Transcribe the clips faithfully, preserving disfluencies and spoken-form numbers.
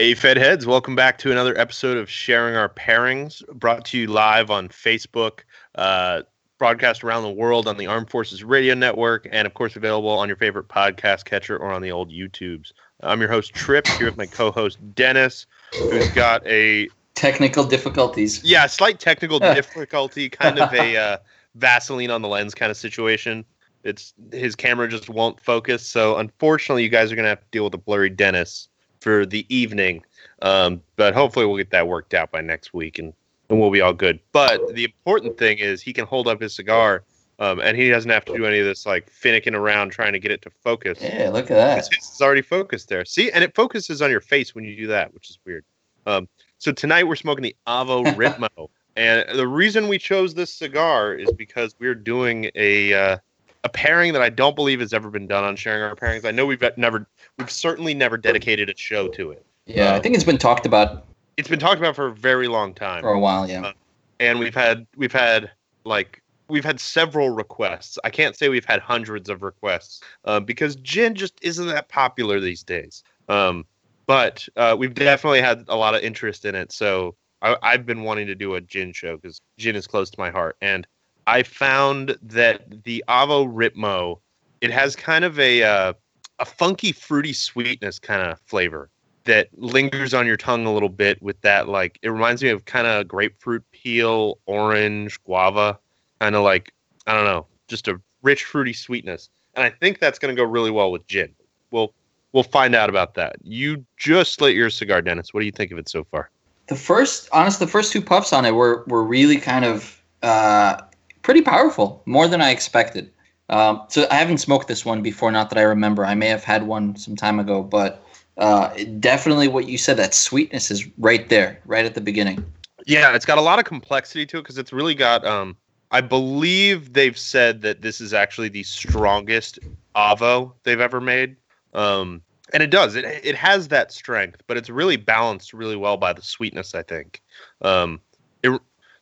Hey, Fed Heads. Welcome back to another episode of Sharing Our Pairings, brought to you live on Facebook, uh, broadcast around the world on the Armed Forces Radio Network, and, of course, available on your favorite podcast catcher or on the old YouTubes. I'm your host, Tripp, here with my co-host, Dennis, who's got a... Technical difficulties. Yeah, slight technical difficulty, kind of a uh, Vaseline on the lens kind of situation. It's his camera just won't focus, so unfortunately, you guys are going to have to deal with a blurry Dennis for the evening, um, but hopefully we'll get that worked out by next week, and, and we'll be all good. But the important thing is he can hold up his cigar, um, and he doesn't have to do any of this like finicking around trying to get it to focus. Yeah, look at that. It's already focused there. See, and it focuses on your face when you do that, which is weird. Um, so tonight we're smoking the Avo Ritmo, and the reason we chose this cigar is because we're doing a uh, a pairing that I don't believe has ever been done on Sharing Our Pairings. I know we've never. We've certainly never dedicated a show to it. Yeah, uh, I think it's been talked about. It's been talked about for a very long time. For a while, yeah. Uh, and we've had we've had like we've had several requests. I can't say we've had hundreds of requests uh, because gin just isn't that popular these days. Um, but uh, we've definitely had a lot of interest in it. So I, I've been wanting to do a gin show because gin is close to my heart. And I found that the Avo Ritmo, it has kind of a. Uh, A funky, fruity sweetness kind of flavor that lingers on your tongue a little bit with that, like, it reminds me of kind of grapefruit peel, orange, guava, kind of like, I don't know, just a rich, fruity sweetness. And I think that's going to go really well with gin. We'll, we'll find out about that. You just lit your cigar, Dennis. What do you think of it so far? The first, honestly, the first two puffs on it were, were really kind of uh, pretty powerful, more than I expected. Um, so I haven't smoked this one before, not that I remember. I may have had one some time ago, but uh, definitely what you said, that sweetness is right there, right at the beginning. Yeah, it's got a lot of complexity to it because it's really got, um, I believe they've said that this is actually the strongest Avo they've ever made. Um, and it does. It it has that strength, but it's really balanced really well by the sweetness, I think. Um, it,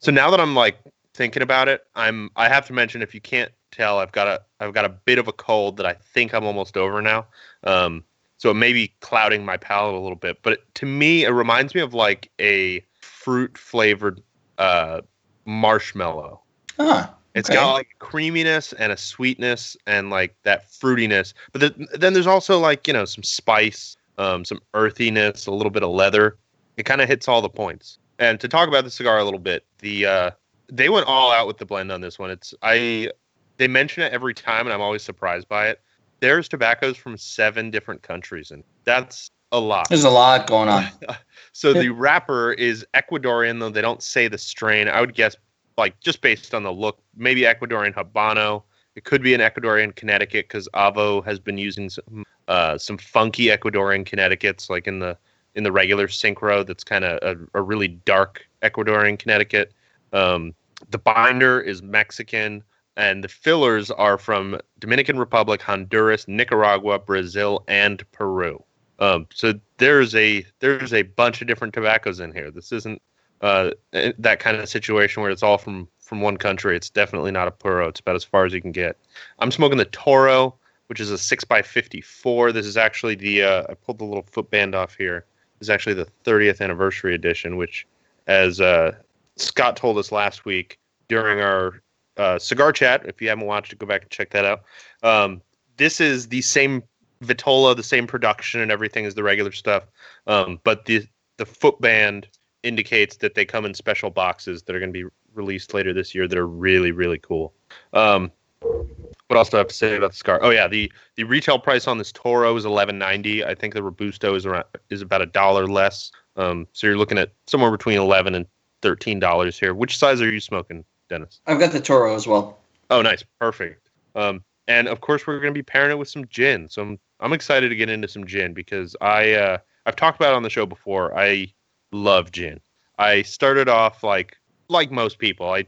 so now that I'm like thinking about it, I'm I have to mention if you can't, tell I've got a I've got a bit of a cold that I think I'm almost over now, um, so it may be clouding my palate a little bit. But it, to me, it reminds me of like a fruit flavored uh, marshmallow. Ah, okay. It's got like creaminess and a sweetness and like that fruitiness. But the, then there's also like you know some spice, um, some earthiness, a little bit of leather. It kind of hits all the points. And to talk about the cigar a little bit, the uh, they went all out with the blend on this one. It's I. They mention it every time, and I'm always surprised by it. There's tobaccos from seven different countries, and that's a lot. There's a lot going on. So the wrapper is Ecuadorian, though they don't say the strain. I would guess, like, just based on the look, maybe Ecuadorian Habano. It could be an Ecuadorian Connecticut, because Avo has been using some, uh, some funky Ecuadorian Connecticuts, like in the in the regular Synchro. That's kind of a, a really dark Ecuadorian Connecticut. Um, the binder is Mexican. And the fillers are from Dominican Republic, Honduras, Nicaragua, Brazil, and Peru. Um, so there's a there's a bunch of different tobaccos in here. This isn't uh, that kind of situation where it's all from, from one country. It's definitely not a puro. It's about as far as you can get. I'm smoking the Toro, which is a six by fifty-four. This is actually the, uh, I pulled the little footband off here. This is actually the thirtieth anniversary edition, which, as uh, Scott told us last week during our Uh, cigar chat. If you haven't watched it, go back and check that out. Um, this is the same Vitola, the same production and everything as the regular stuff. Um, but the the footband indicates that they come in special boxes that are going to be released later this year that are really, really cool. Um, what else do I have to say about the cigar? Oh yeah, the the retail price on this Toro is eleven ninety. I think the Robusto is around is about a dollar less. Um, so you're looking at somewhere between eleven and thirteen dollars here. Which size are you smoking, Dennis? I've got the Toro as well. Oh, nice. Perfect. Um, and, of course, we're going to be pairing it with some gin. So I'm, I'm excited to get into some gin because I, uh, I've talked about it on the show before. I love gin. I started off like like most people. I,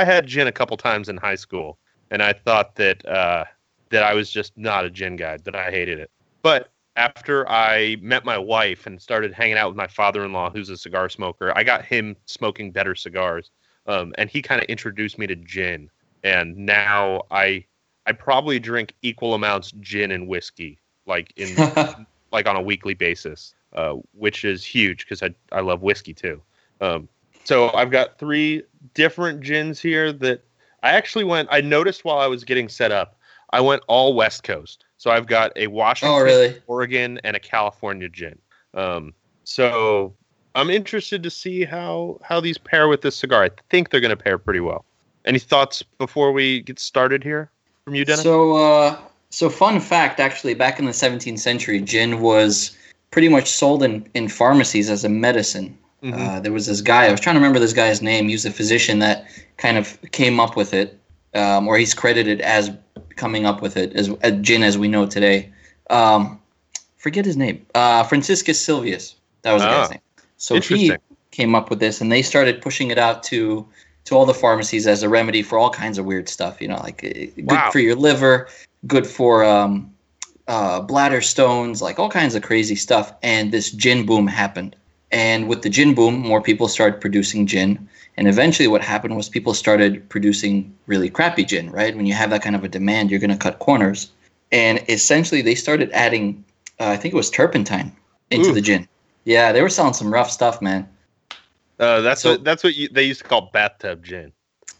I had gin a couple times in high school, and I thought that, uh, that I was just not a gin guy, that I hated it. But after I met my wife and started hanging out with my father-in-law, who's a cigar smoker, I got him smoking better cigars. Um, and he kind of introduced me to gin, and now I I probably drink equal amounts gin and whiskey, like in like on a weekly basis. uh, which is huge because I, I love whiskey too. Um, so I've got three different gins here that I actually went, I noticed while I was getting set up, I went all West Coast. So I've got a Washington, oh, really? Oregon, and a California gin. Um, so I'm interested to see how, how these pair with this cigar. I think they're going to pair pretty well. Any thoughts before we get started here from you, Dennis? So, uh, so fun fact, actually, back in the seventeenth century, gin was pretty much sold in, in pharmacies as a medicine. Mm-hmm. Uh, there was this guy, I was trying to remember this guy's name. He was a physician that kind of came up with it, um, or he's credited as coming up with it, as uh, gin as we know today. Um, forget his name. Uh, Franciscus Silvius. That was ah, the guy's name. So he came up with this, and they started pushing it out to – to all the pharmacies as a remedy for all kinds of weird stuff, you know, like good wow. for your liver, good for um, uh, bladder stones, like all kinds of crazy stuff. And this gin boom happened. And with the gin boom, more people started producing gin. And eventually what happened was people started producing really crappy gin, right? When you have that kind of a demand, you're going to cut corners. And essentially they started adding, uh, I think it was turpentine into Ooh. the gin. Yeah, they were selling some rough stuff, man. Uh, that's so, what that's what you, they used to call bathtub gin.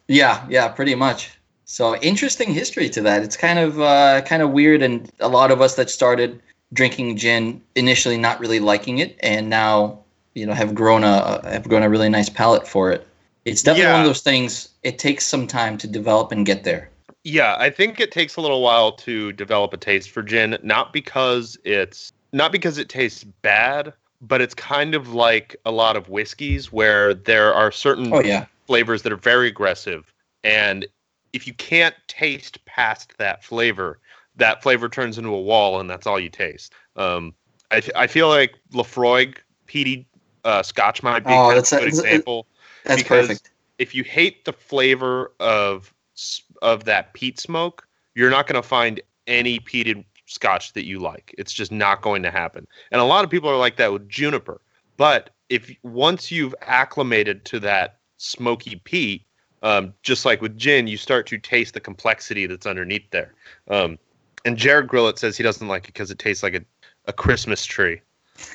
Yeah, yeah, pretty much. So interesting history to that. It's kind of uh, kind of weird, and a lot of us that started drinking gin initially not really liking it, and now you know have grown a have grown a really nice palate for it. It's definitely yeah. one of those things. It takes some time to develop and get there. Yeah, I think it takes a little while to develop a taste for gin, not because it's not because it tastes bad. But it's kind of like a lot of whiskeys where there are certain oh, yeah. flavors that are very aggressive. And if you can't taste past that flavor, that flavor turns into a wall and that's all you taste. Um, I, th- I feel like Laphroaig, peaty uh, Scotch might be oh, kind that's, of a good that's, example. That's because perfect. If you hate the flavor of of that peat smoke, you're not going to find any peated Scotch that you like. It's just not going to happen. And a lot of people are like that with juniper. But if once you've acclimated to that smoky peat, um, just like with gin, you start to taste the complexity that's underneath there. Um, and Jared Grillett says he doesn't like it because it tastes like a, a Christmas tree.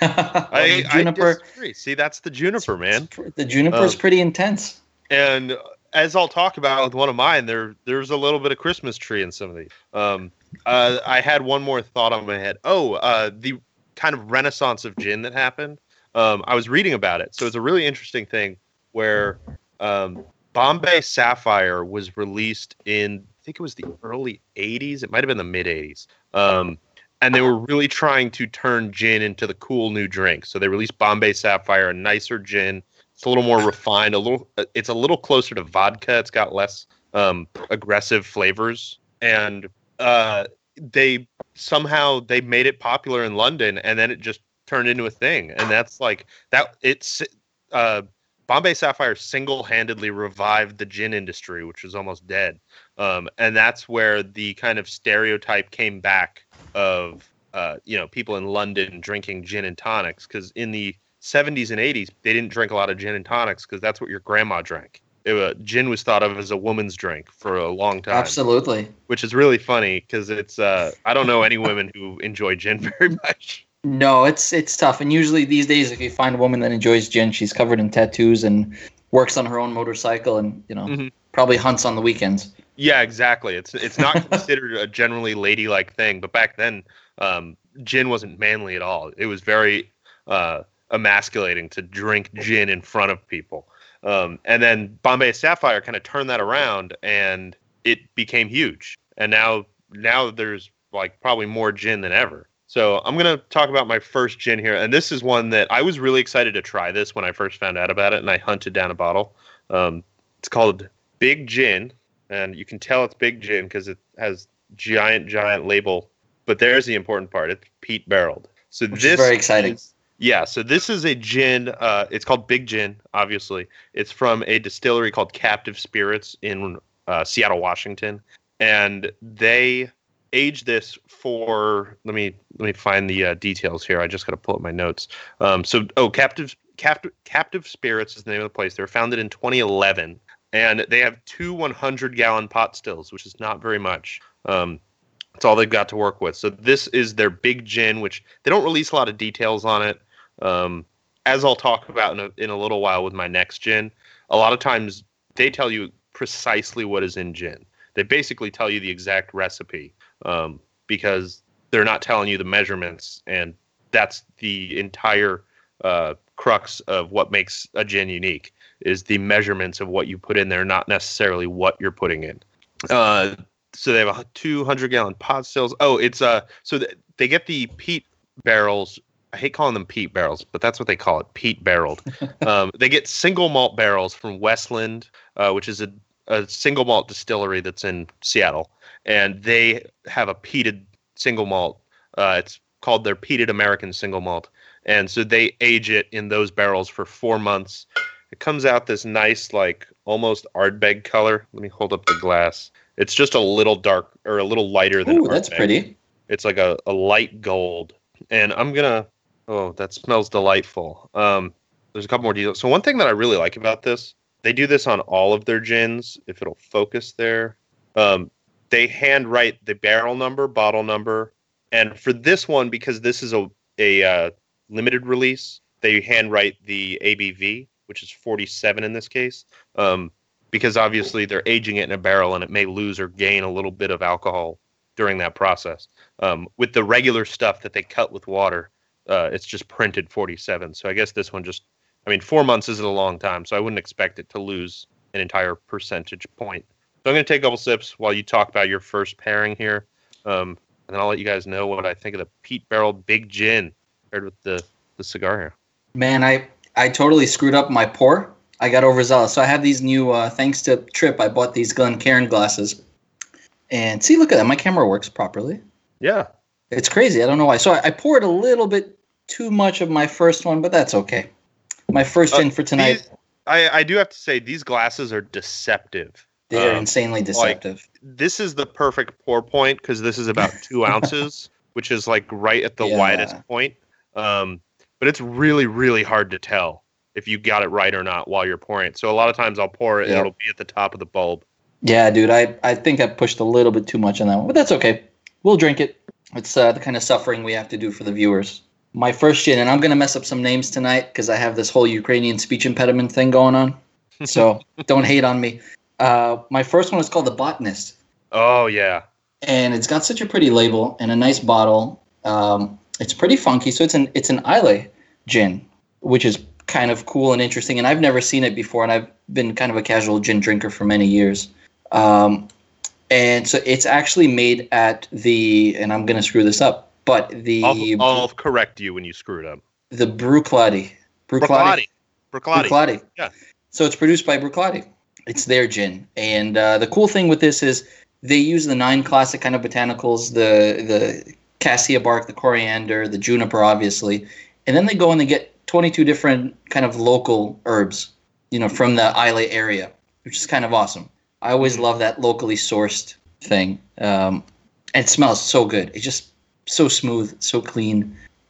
I, juniper, I disagree. See, that's the juniper, man. The juniper is um, pretty intense. And as I'll talk about with one of mine, there there's a little bit of Christmas tree in some of these. Um, Uh, I had one more thought on my head. Oh, uh, the kind of renaissance of gin that happened. Um, I was reading about it. So it's a really interesting thing where um, Bombay Sapphire was released in, I think it was the early eighties. It might have been the mid eighties. Um, and they were really trying to turn gin into the cool new drink. So they released Bombay Sapphire, a nicer gin. It's a little more refined. A little. It's a little closer to vodka. It's got less um, aggressive flavors. And Uh, they somehow they made it popular in London, and then it just turned into a thing. And that's like that. It's uh, Bombay Sapphire single-handedly revived the gin industry, which was almost dead. Um, and that's where the kind of stereotype came back of uh, you know people in London drinking gin and tonics, because in the seventies and eighties they didn't drink a lot of gin and tonics because that's what your grandma drank. It, uh, gin was thought of as a woman's drink for a long time. Absolutely. Which is really funny because it's, uh, I don't know any women who enjoy gin very much. No, it's it's tough. And usually these days, if you find a woman that enjoys gin, she's covered in tattoos and works on her own motorcycle and, you know, mm-hmm. probably hunts on the weekends. Yeah, exactly. It's it's not considered a generally ladylike thing. But back then, um, gin wasn't manly at all. It was very uh, emasculating to drink gin in front of people. Um, and then Bombay Sapphire kind of turned that around, and it became huge. And now, now there's like probably more gin than ever. So I'm gonna talk about my first gin here, and this is one that I was really excited to try this when I first found out about it, and I hunted down a bottle. Um, it's called Big Gin, and you can tell it's Big Gin because it has giant, giant label. But there's the important part: it's peat barreled. So Which this is very exciting. Is, Yeah, so this is a gin. Uh, it's called Big Gin, obviously. It's from a distillery called Captive Spirits in uh, Seattle, Washington, and they age this for. Let me let me find the uh, details here. I just got to pull up my notes. Um, so, oh, Captive Captive Captive Spirits is the name of the place. They were founded in twenty eleven, and they have two one hundred gallon pot stills, which is not very much. Um, that's all they've got to work with. So this is their Big Gin, which they don't release a lot of details on it. Um, as I'll talk about in a, in a little while with my next gin, a lot of times they tell you precisely what is in gin. They basically tell you the exact recipe um, because they're not telling you the measurements, and that's the entire uh, crux of what makes a gin unique is the measurements of what you put in there, not necessarily what you're putting in. Uh, so they have a two hundred gallon pod stills. Oh, it's uh, so th- they get the peat barrels. I hate calling them peat barrels, but that's what they call it, peat barreled. um, they get single malt barrels from Westland, uh, which is a, a single malt distillery that's in Seattle, and they have a peated single malt. Uh, it's called their peated American single malt, and so they age it in those barrels for four months. It comes out this nice, like almost Ardbeg color. Let me hold up the glass. It's just a little dark or a little lighter than Ardbeg. Ooh, that's pretty. It's like a, a light gold. And I'm gonna. Oh, that smells delightful. Um, there's a couple more details. So one thing that I really like about this, they do this on all of their gins. If it'll focus there, um, they handwrite the barrel number, bottle number, and for this one, because this is a a uh, limited release, they handwrite the A B V, which is forty-seven in this case, um, because obviously they're aging it in a barrel and it may lose or gain a little bit of alcohol during that process. Um, with the regular stuff that they cut with water, uh, it's just printed forty-seven. So I guess this one just, I mean, four months is a long time, so I wouldn't expect it to lose an entire percentage point. So I'm going to take a couple sips while you talk about your first pairing here, um, and then I'll let you guys know what I think of the peat barrel Big Gin paired with the, the cigar here. Man, I... I totally screwed up my pour. I got overzealous. So I have these new, uh, thanks to Tripp, I bought these Glencairn glasses. And see, look at that. My camera works properly. Yeah. It's crazy. I don't know why. So I, I poured a little bit too much of my first one, but that's okay. My first uh, gin for tonight. These, I, I do have to say, these glasses are deceptive. They're um, insanely deceptive. Like, this is the perfect pour point because this is about two ounces, which is like right at the yeah. widest point. Um But it's really, really hard to tell if you got it right or not while you're pouring it. So a lot of times I'll pour it, yeah. and it'll be at the top of the bulb. Yeah, dude, I, I think I pushed a little bit too much on that one. But that's okay. We'll drink it. It's uh, the kind of suffering we have to do for the viewers. My first gin, and I'm going to mess up some names tonight because I have this whole Ukrainian speech impediment thing going on. So don't hate on me. Uh, my first one is called The Botanist. Oh, yeah. And it's got such a pretty label and a nice bottle. Um It's pretty funky, so it's an it's an Islay gin, which is kind of cool and interesting, and I've never seen it before, and I've been kind of a casual gin drinker for many years. Um, and so it's actually made at the, and I'm going to screw this up, but the... I'll, I'll correct you when you screw it up. The Bruichladdich. Bruichladdich. Bruichladdich. Yeah. So it's produced by Bruichladdich. It's their gin, and uh, the cool thing with this is they use the nine classic kind of botanicals, the the... cassia bark, the coriander, the juniper, obviously. And then they go and they get twenty-two different kind of local herbs, you know, from the Islay area, which is kind of awesome. I always love that locally sourced thing. Um, and it smells so good. It's just so smooth, so clean.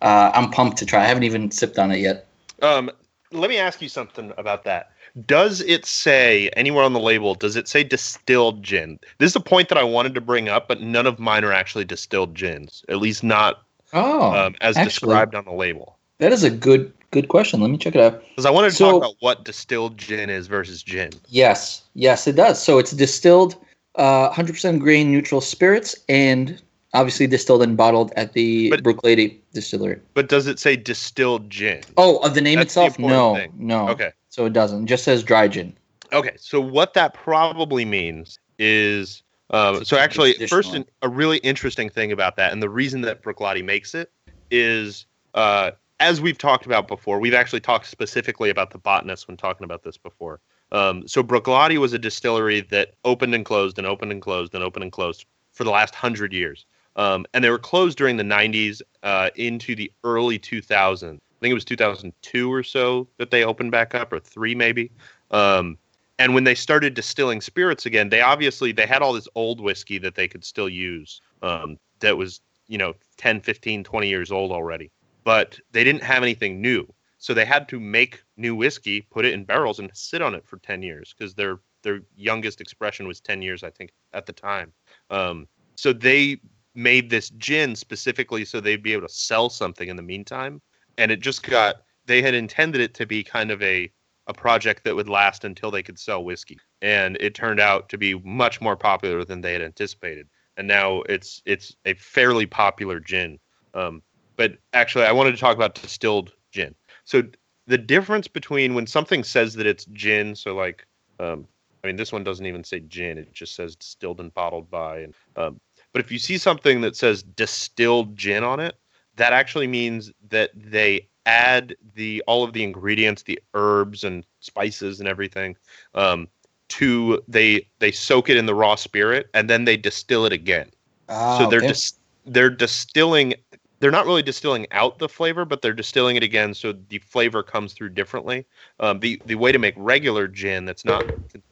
Uh, I'm pumped to try. I haven't even sipped on it yet. Um, let me ask you something about that. Does it say anywhere on the label, does it say distilled gin? This is a point that I wanted to bring up, but none of mine are actually distilled gins, at least not oh, um, as actually, described on the label. That is a good good question. Let me check it out. Because I wanted to so, talk about what distilled gin is versus gin. Yes. Yes, it does. So it's distilled uh, one hundred percent grain neutral spirits and obviously distilled and bottled at the but, Bruichladdich distillery. But does it say distilled gin? Oh, of the name That's itself? The no. Thing. No. Okay. So it doesn't. It just says dry gin. Okay. So what that probably means is uh, so actually first an, a really interesting thing about that, and the reason that Bruichladdich makes it is uh, as we've talked about before, we've actually talked specifically about The Botanist when talking about this before. Um, so Bruichladdich was a distillery that opened and closed and opened and closed and opened and closed for the last hundred years. Um, and they were closed during the nineties uh, into the early two thousands. I think it was two thousand two or so that they opened back up, or three maybe. Um, and when they started distilling spirits again, they obviously, they had all this old whiskey that they could still use um, that was, you know, ten, fifteen, twenty years old already. But they didn't have anything new. So they had to make new whiskey, put it in barrels, and sit on it for ten years because their their youngest expression was ten years, I think, at the time. Um, so they made this gin specifically so they'd be able to sell something in the meantime. and it just got, they had intended it to be kind of a, a project that would last until they could sell whiskey. And it turned out to be much more popular than they had anticipated. And now it's it's a fairly popular gin. Um, but actually, I wanted to talk about distilled gin. So the difference between when something says that it's gin, so like, um, I mean, this one doesn't even say gin. It just says distilled and bottled by. And um, but if you see something that says distilled gin on it, that actually means that they add the all of the ingredients, the herbs and spices and everything, um, to they they soak it in the raw spirit and then they distill it again. Oh, so they're okay. dis- they're distilling. They're not really distilling out the flavor, but they're distilling it again, so the flavor comes through differently. Um, the the way to make regular gin that's not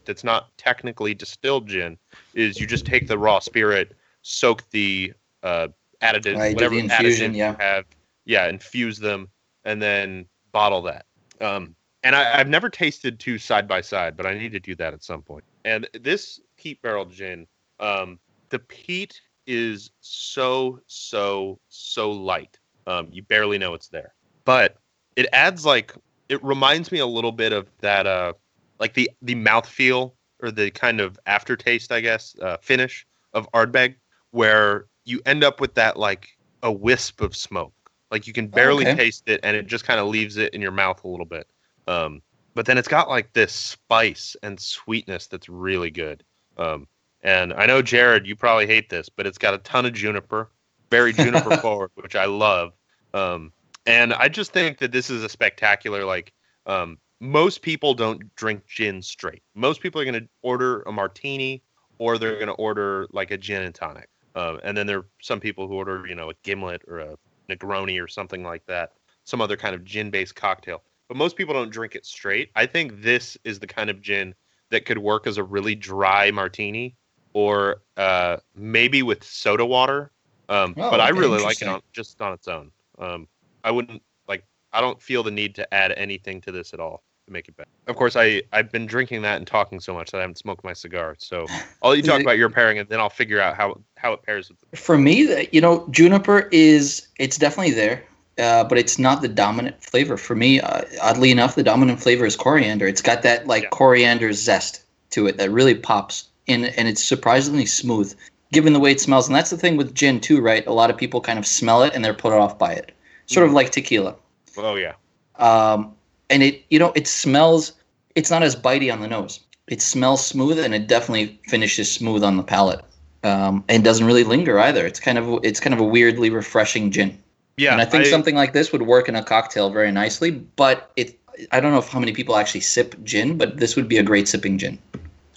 that's not technically distilled gin is you just take the raw spirit, soak the uh, additive, right, whatever the infusion, additive yeah. you have, yeah, infuse them, and then bottle that. Um, and I, I've never tasted two side by side, but I need to do that at some point. And this peat barrel gin, um, the peat is so so so light, um you barely know it's there, but it adds like it reminds me a little bit of that uh like the the mouthfeel or the kind of aftertaste, I guess, uh finish of Ardbeg, where you end up with that like a wisp of smoke, like you can barely okay. taste it, and it just kind of leaves it in your mouth a little bit, um but then it's got like this spice and sweetness that's really good. um And I know, Jared, you probably hate this, but it's got a ton of juniper, very juniper forward, which I love. Um, and I just think that this is a spectacular, like, um, most people don't drink gin straight. Most people are going to order a martini, or they're going to order, like, a gin and tonic. Um, and then there are some people who order, you know, a gimlet or a Negroni or something like that, some other kind of gin-based cocktail. But most people don't drink it straight. I think this is the kind of gin that could work as a really dry martini, or uh, maybe with soda water. Um, oh, but I really like it on, just on its own. Um, I wouldn't, like, I don't feel the need to add anything to this at all to make it better. Of course, I, I've been drinking that and talking so much that I haven't smoked my cigar. So I'll let you talk it, about your pairing, and then I'll figure out how, how it pairs with it. For me, you know, juniper is, it's definitely there, uh, but it's not the dominant flavor. For me, uh, oddly enough, the dominant flavor is coriander. It's got that, like, yeah. coriander zest to it that really pops. And, and it's surprisingly smooth, given the way it smells. And that's the thing with gin, too, right? A lot of people kind of smell it, and they're put off by it. Sort of like tequila. Oh, yeah. Um, and, it you know, it smells – it's not as bitey on the nose. It smells smooth, and it definitely finishes smooth on the palate. Um, and doesn't really linger either. It's kind of it's kind of a weirdly refreshing gin. Yeah. And I think I, something like this would work in a cocktail very nicely. But it I don't know if how many people actually sip gin, but this would be a great sipping gin.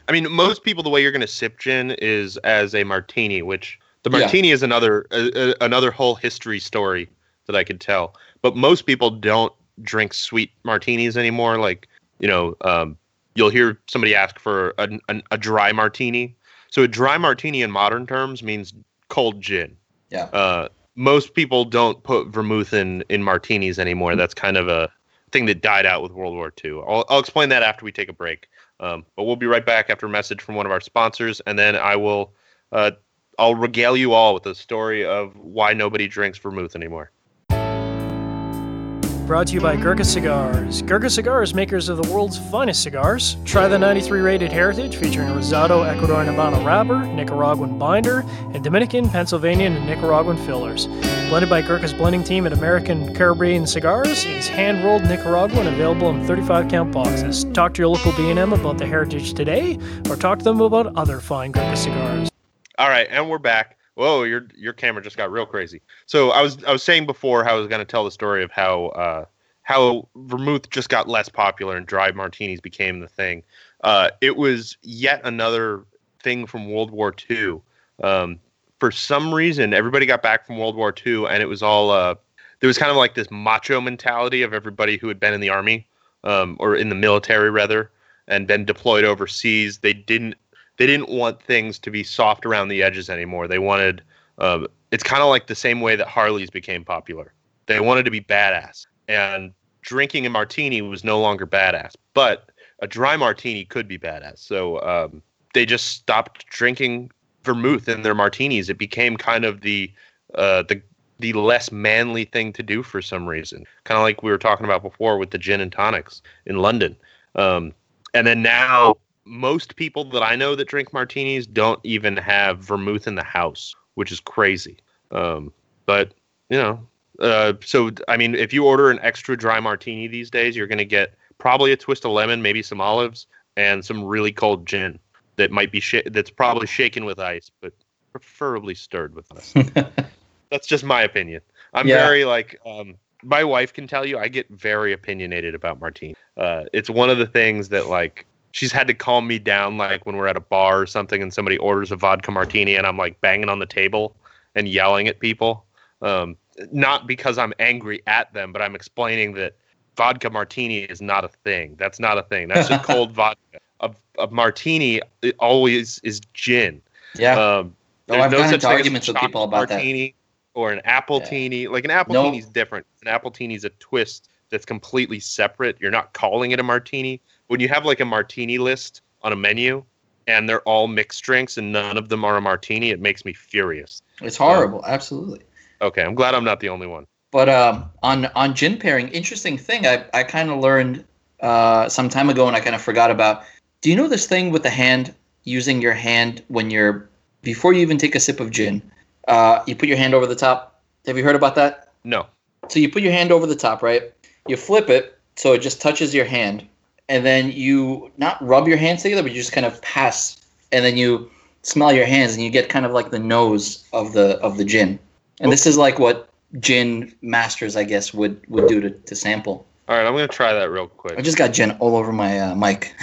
I mean, most people, the way you're going to sip gin is as a martini, which the martini yeah. is another uh, another whole history story that I could tell. But most people don't drink sweet martinis anymore. Like, you know, um, you'll hear somebody ask for a, a, a dry martini. So a dry martini in modern terms means cold gin. Yeah. Uh, most people don't put vermouth in, in martinis anymore. That's kind of a thing that died out with World War Two. I'll, I'll explain that after we take a break. Um, but we'll be right back after a message from one of our sponsors, and then I will, uh, I'll regale you all with the story of why nobody drinks vermouth anymore. Brought to you by Gurkha Cigars. Gurkha Cigars, makers of the world's finest cigars. Try the ninety-three rated Heritage, featuring Rosado, Ecuador, and Habano wrapper, Nicaraguan binder, and Dominican, Pennsylvanian, and Nicaraguan fillers. Blended by Gurkha's blending team at American Caribbean Cigars, it is hand-rolled Nicaraguan, available in thirty-five count boxes. Talk to your local B and M about the Heritage today, or talk to them about other fine Gurkha cigars. All right, and we're back. Whoa, your your camera just got real crazy. So I was I was saying before how I was going to tell the story of how uh, how vermouth just got less popular and dry martinis became the thing. Uh, it was yet another thing from World War Two. Um, for some reason, everybody got back from World War Two, and it was all uh, there was kind of like this macho mentality of everybody who had been in the army um, or in the military rather, and been deployed overseas. They didn't. They didn't want things to be soft around the edges anymore. They wanted, uh, it's kind of like the same way that Harleys became popular. They wanted to be badass. And drinking a martini was no longer badass. But a dry martini could be badass. So um, they just stopped drinking vermouth in their martinis. It became kind of the uh, the the less manly thing to do for some reason. Kind of like we were talking about before with the gin and tonics in London. Um, and then now most people that I know that drink martinis don't even have vermouth in the house, which is crazy. Um, but, you know, uh, so, I mean, if you order an extra dry martini these days, you're going to get probably a twist of lemon, maybe some olives, and some really cold gin that might be sh- that's probably shaken with ice, but preferably stirred with ice. That's just my opinion. I'm yeah. very like, um, my wife can tell you, I get very opinionated about martini. Uh, it's one of the things that like, she's had to calm me down. Like when we're at a bar or something and somebody orders a vodka martini and I'm like banging on the table and yelling at people. Um, not because I'm angry at them, but I'm explaining that vodka martini is not a thing. That's not a thing. That's just cold vodka. A, a martini it always is gin. Yeah. Um, there's oh, I've no gotten such into arguments with people about martini. That. Or an appletini, yeah. like an appletini is nope. different. An appletini is a twist that's completely separate. You're not calling it a martini. When you have like a martini list on a menu and they're all mixed drinks and none of them are a martini, it makes me furious. It's horrible. Um, Absolutely. Okay. I'm glad I'm not the only one. But um, on, on gin pairing, interesting thing. I, I kind of learned uh, some time ago and I kind of forgot about. Do you know this thing with the hand, using your hand when you're, before you even take a sip of gin? Uh, you put your hand over the top. Have you heard about that? No. So you put your hand over the top, right? You flip it so it just touches your hand. And then you not rub your hands together, but you just kind of pass. And then you smell your hands and you get kind of like the nose of the of the gin. And this is like what gin masters, I guess, would, would do to, to sample. All right, I'm going to try that real quick. I just got gin all over my uh, mic.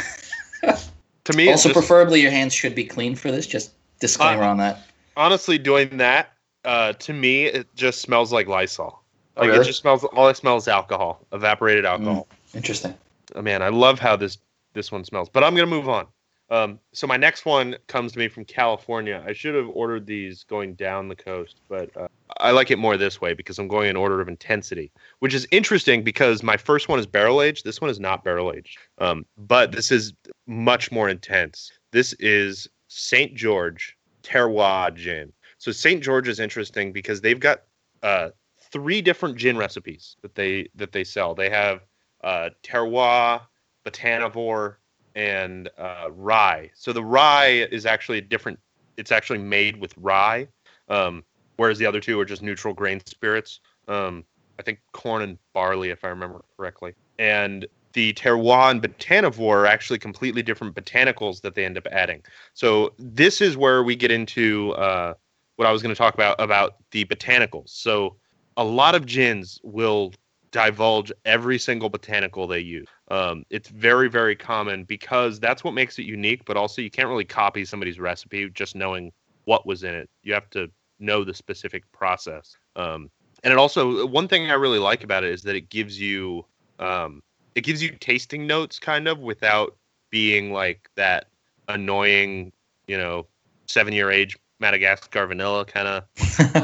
To me, also, just... preferably your hands should be clean for this. Just disclaimer uh, on that. Honestly, doing that, uh, to me, it just smells like Lysol. Like, really? It just smells, all I smell is alcohol, evaporated alcohol. Mm, interesting. Oh, man, I love how this, this one smells. But I'm going to move on. Um, so my next one comes to me from California. I should have ordered these going down the coast, but uh, I like it more this way because I'm going in order of intensity, which is interesting because my first one is barrel-aged. This one is not barrel-aged, um, but this is much more intense. This is Saint George Terroir Gin. So Saint George is interesting because they've got uh, three different gin recipes that they that they sell. They have uh, terroir, botanivore, and uh, rye. So the rye is actually a different. It's actually made with rye, um, whereas the other two are just neutral grain spirits. Um, I think corn and barley, if I remember correctly. And the terroir and botanivore are actually completely different botanicals that they end up adding. So this is where we get into uh, what I was going to talk about, about the botanicals. So a lot of gins will divulge every single botanical they use. Um, it's very, very common because that's what makes it unique, but also you can't really copy somebody's recipe just knowing what was in it. You have to know the specific process. Um, and it also, one thing I really like about it is that it gives you... Um, It gives you tasting notes kind of without being like that annoying, you know, seven year age Madagascar vanilla kind of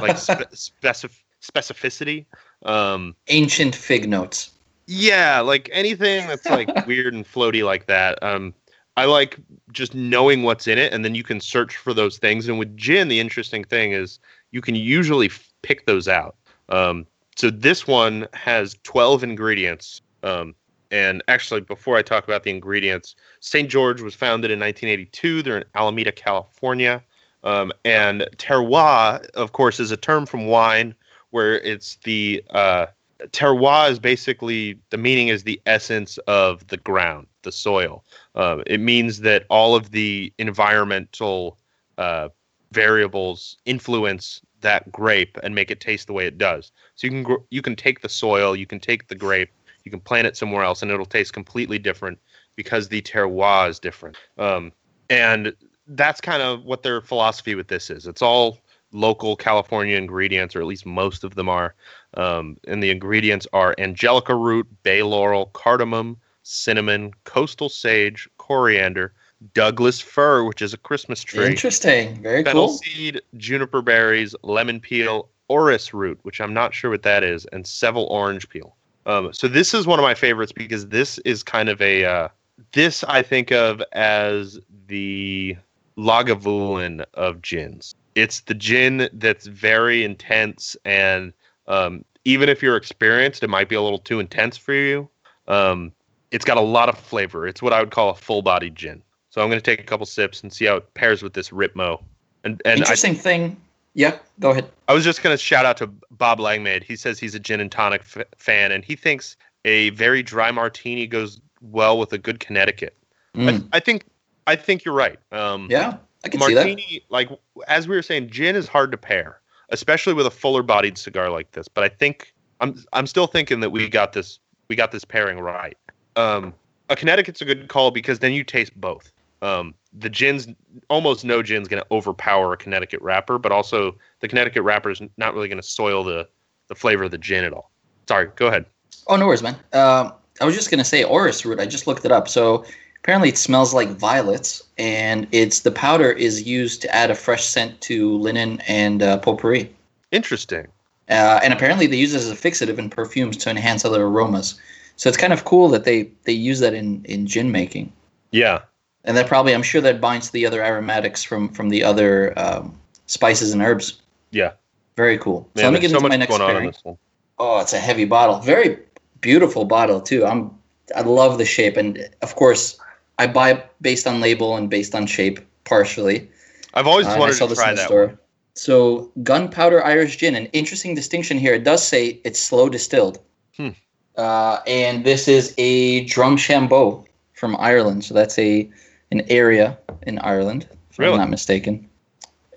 like spe- specif- specificity. Um, Ancient fig notes. Yeah. Like anything that's like weird and floaty like that. Um, I like just knowing what's in it and then you can search for those things. And with gin, the interesting thing is you can usually f- pick those out. Um, so this one has twelve ingredients. Um, And actually, before I talk about the ingredients, Saint George was founded in nineteen eighty-two. They're in Alameda, California. Um, and terroir, of course, is a term from wine where it's the uh, terroir is basically the meaning is the essence of the ground, the soil. Uh, it means that all of the environmental uh, variables influence that grape and make it taste the way it does. So you can gr- you can take the soil, you can take the grape. You can plant it somewhere else, and it'll taste completely different because the terroir is different. Um, and that's kind of what their philosophy with this is. It's all local California ingredients, or at least most of them are. Um, and the ingredients are angelica root, bay laurel, cardamom, cinnamon, coastal sage, coriander, Douglas fir, which is a Christmas tree. Interesting. Very fennel cool. Fennel seed, juniper berries, lemon peel, orris root, which I'm not sure what that is, and Seville orange peel. Um, so this is one of my favorites because this is kind of a, uh, this I think of as the Lagavulin of gins. It's the gin that's very intense and Um, even if you're experienced, it might be a little too intense for you. Um, it's got a lot of flavor. It's what I would call a full-bodied gin. So I'm going to take a couple sips and see how it pairs with this Ritmo. And, and Interesting I, thing. Yeah, go ahead. I was just going to shout out to Bob Langmaid. He says he's a gin and tonic f- fan, and he thinks a very dry martini goes well with a good Connecticut. Mm. I, I think I think you're right. Um, yeah, I can martini, see that. Like, as we were saying, gin is hard to pair, especially with a fuller-bodied cigar like this. But I think I'm I'm still thinking that we got this we got this pairing right. Um, a Connecticut's a good call because then you taste both. Um, the gin's almost no gin's going to overpower a Connecticut wrapper, but also the Connecticut wrapper is not really going to soil the, the flavor of the gin at all. Sorry, go ahead. Oh, no worries, man. Um, I was just going to say orris root. I just looked it up. So apparently it smells like violets, and it's the powder is used to add a fresh scent to linen and uh, potpourri. Interesting. Uh, and apparently they use it as a fixative in perfumes to enhance other aromas. So it's kind of cool that they, they use that in, in gin making. Yeah. And that probably, I'm sure that binds to the other aromatics from, from the other um, spices and herbs. Yeah. Very cool. Man, so let me get so into my next pairing. On oh, it's a heavy bottle. Very beautiful bottle, too. I'm, I love the shape. And, of course, I buy based on label and based on shape, partially. I've always uh, wanted to try that one. So, Gunpowder Irish Gin. An interesting distinction here. It does say it's slow distilled. Hmm. Uh, and this is a Drumshanbo from Ireland. So, that's a... an area in Ireland, if really? I'm not mistaken.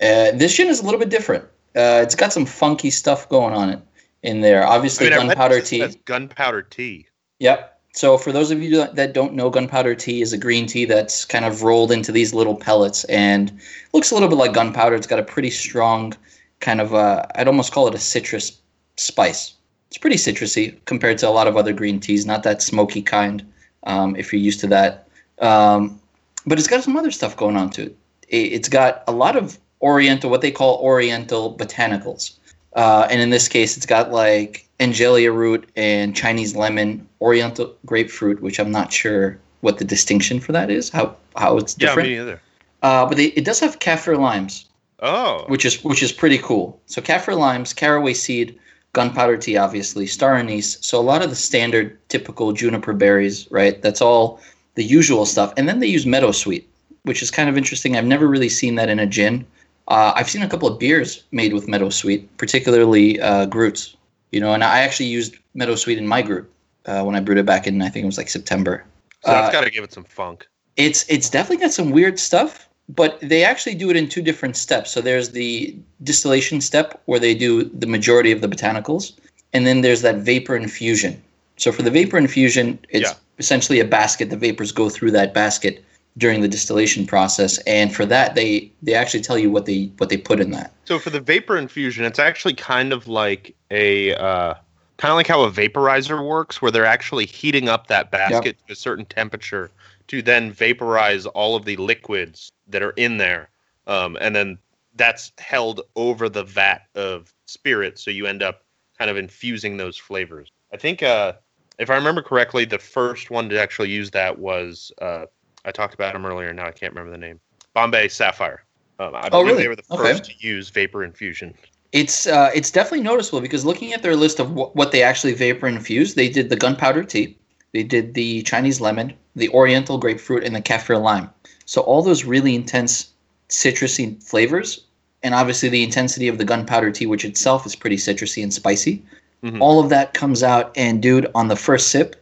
Uh, this gin is a little bit different. Uh, it's got some funky stuff going on it in there. Obviously, I mean, gunpowder tea. That's gunpowder tea. Yep. So for those of you that don't know, gunpowder tea is a green tea that's kind of rolled into these little pellets and looks a little bit like gunpowder. It's got a pretty strong kind of, uh, I'd almost call it a citrus spice. It's pretty citrusy compared to a lot of other green teas, not that smoky kind, um, if you're used to that. Um, But it's got some other stuff going on, too. It's got a lot of oriental, what they call oriental botanicals. Uh, and in this case, it's got like Angelia root and Chinese lemon, oriental grapefruit, which I'm not sure what the distinction for that is, how how it's different. Yeah, me either. Uh, but they, it does have kaffir limes. Oh. Which is which is pretty cool. So kaffir limes, caraway seed, gunpowder tea, obviously, star anise. So a lot of the standard, typical juniper berries, right? That's all... the usual stuff. And then they use meadow sweet, which is kind of interesting. I've never really seen that in a gin. Uh, I've seen a couple of beers made with meadow sweet, particularly uh, Groot's. You know, and I actually used meadow sweet in my Groot uh, when I brewed it back in, I think it was like September. So that's uh, got to give it some funk. It's it's definitely got some weird stuff, but they actually do it in two different steps. So there's the distillation step where they do the majority of the botanicals, and then there's that vapor infusion. So for the vapor infusion, it's yeah. essentially a basket. The vapors go through that basket during the distillation process, and for that, they, they actually tell you what they what they put in that. So for the vapor infusion, it's actually kind of like a uh, kind of like how a vaporizer works, where they're actually heating up that basket yep. to a certain temperature to then vaporize all of the liquids that are in there, um, and then that's held over the vat of spirit, so you end up kind of infusing those flavors. I think. Uh, If I remember correctly, the first one to actually use that was, uh, I talked about him earlier, now I can't remember the name, Bombay Sapphire. Um, I oh, believe really? They were the okay. first to use vapor infusion. It's uh, it's definitely noticeable because looking at their list of w- what they actually vapor infused, they did the gunpowder tea, they did the Chinese lemon, the oriental grapefruit, and the kaffir lime. So all those really intense citrusy flavors, and obviously the intensity of the gunpowder tea, which itself is pretty citrusy and spicy. Mm-hmm. All of that comes out, and dude, on the first sip,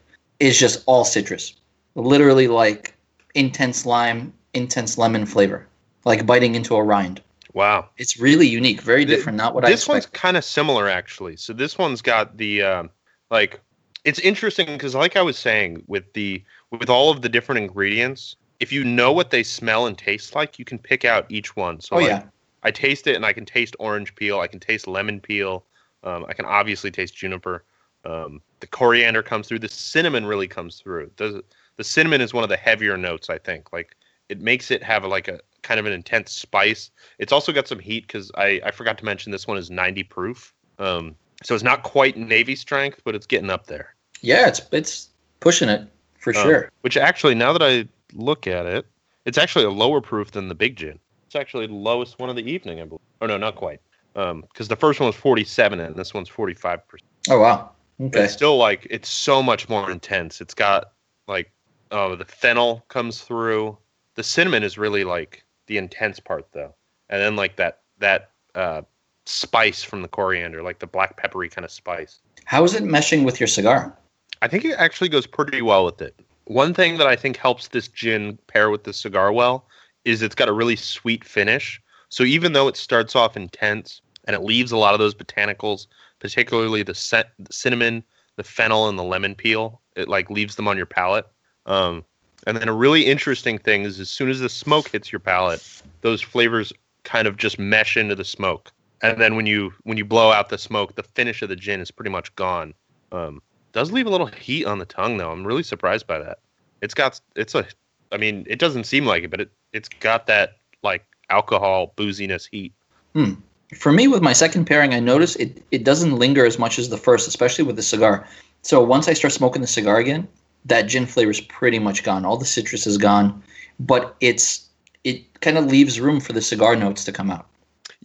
is just all citrus. Literally like intense lime, intense lemon flavor, like biting into a rind. Wow. It's really unique, very Th- different, not what I expected. This one's kind of similar, actually. So this one's got the, um, like, it's interesting because like I was saying, with the with all of the different ingredients, if you know what they smell and taste like, you can pick out each one. So oh, like, yeah. I taste it, and I can taste orange peel, I can taste lemon peel. Um, I can obviously taste juniper. Um, the coriander comes through. The cinnamon really comes through. The, the cinnamon is one of the heavier notes, I think. Like it makes it have a, like a kind of an intense spice. It's also got some heat because I, I forgot to mention this one is ninety proof. Um, so it's not quite Navy strength, but it's getting up there. Yeah, it's it's pushing it for um, sure. Which actually, now that I look at it, it's actually a lower proof than the Big Gin. It's actually the lowest one of the evening, I believe. Oh, no, not quite. Um, because the first one was forty-seven and this one's forty-five percent. Oh wow! Okay. It's still like it's so much more intense. It's got like oh uh, the fennel comes through. The cinnamon is really like the intense part though, and then like that that uh, spice from the coriander, like the black peppery kind of spice. How is it meshing with your cigar? I think it actually goes pretty well with it. One thing that I think helps this gin pair with this cigar well is it's got a really sweet finish. So even though it starts off intense and it leaves a lot of those botanicals, particularly the, scent, the cinnamon, the fennel, and the lemon peel, it like leaves them on your palate. Um, and then a really interesting thing is as soon as the smoke hits your palate, those flavors kind of just mesh into the smoke. And then when you when you blow out the smoke, the finish of the gin is pretty much gone. Um, does leave a little heat on the tongue though. I'm really surprised by that. It's got it's a I mean it doesn't seem like it, but it it's got that like alcohol, booziness, heat. Hmm. For me, with my second pairing, I notice it, it doesn't linger as much as the first, especially with the cigar. So once I start smoking the cigar again, that gin flavor is pretty much gone. All the citrus is gone, but it's it kind of leaves room for the cigar notes to come out.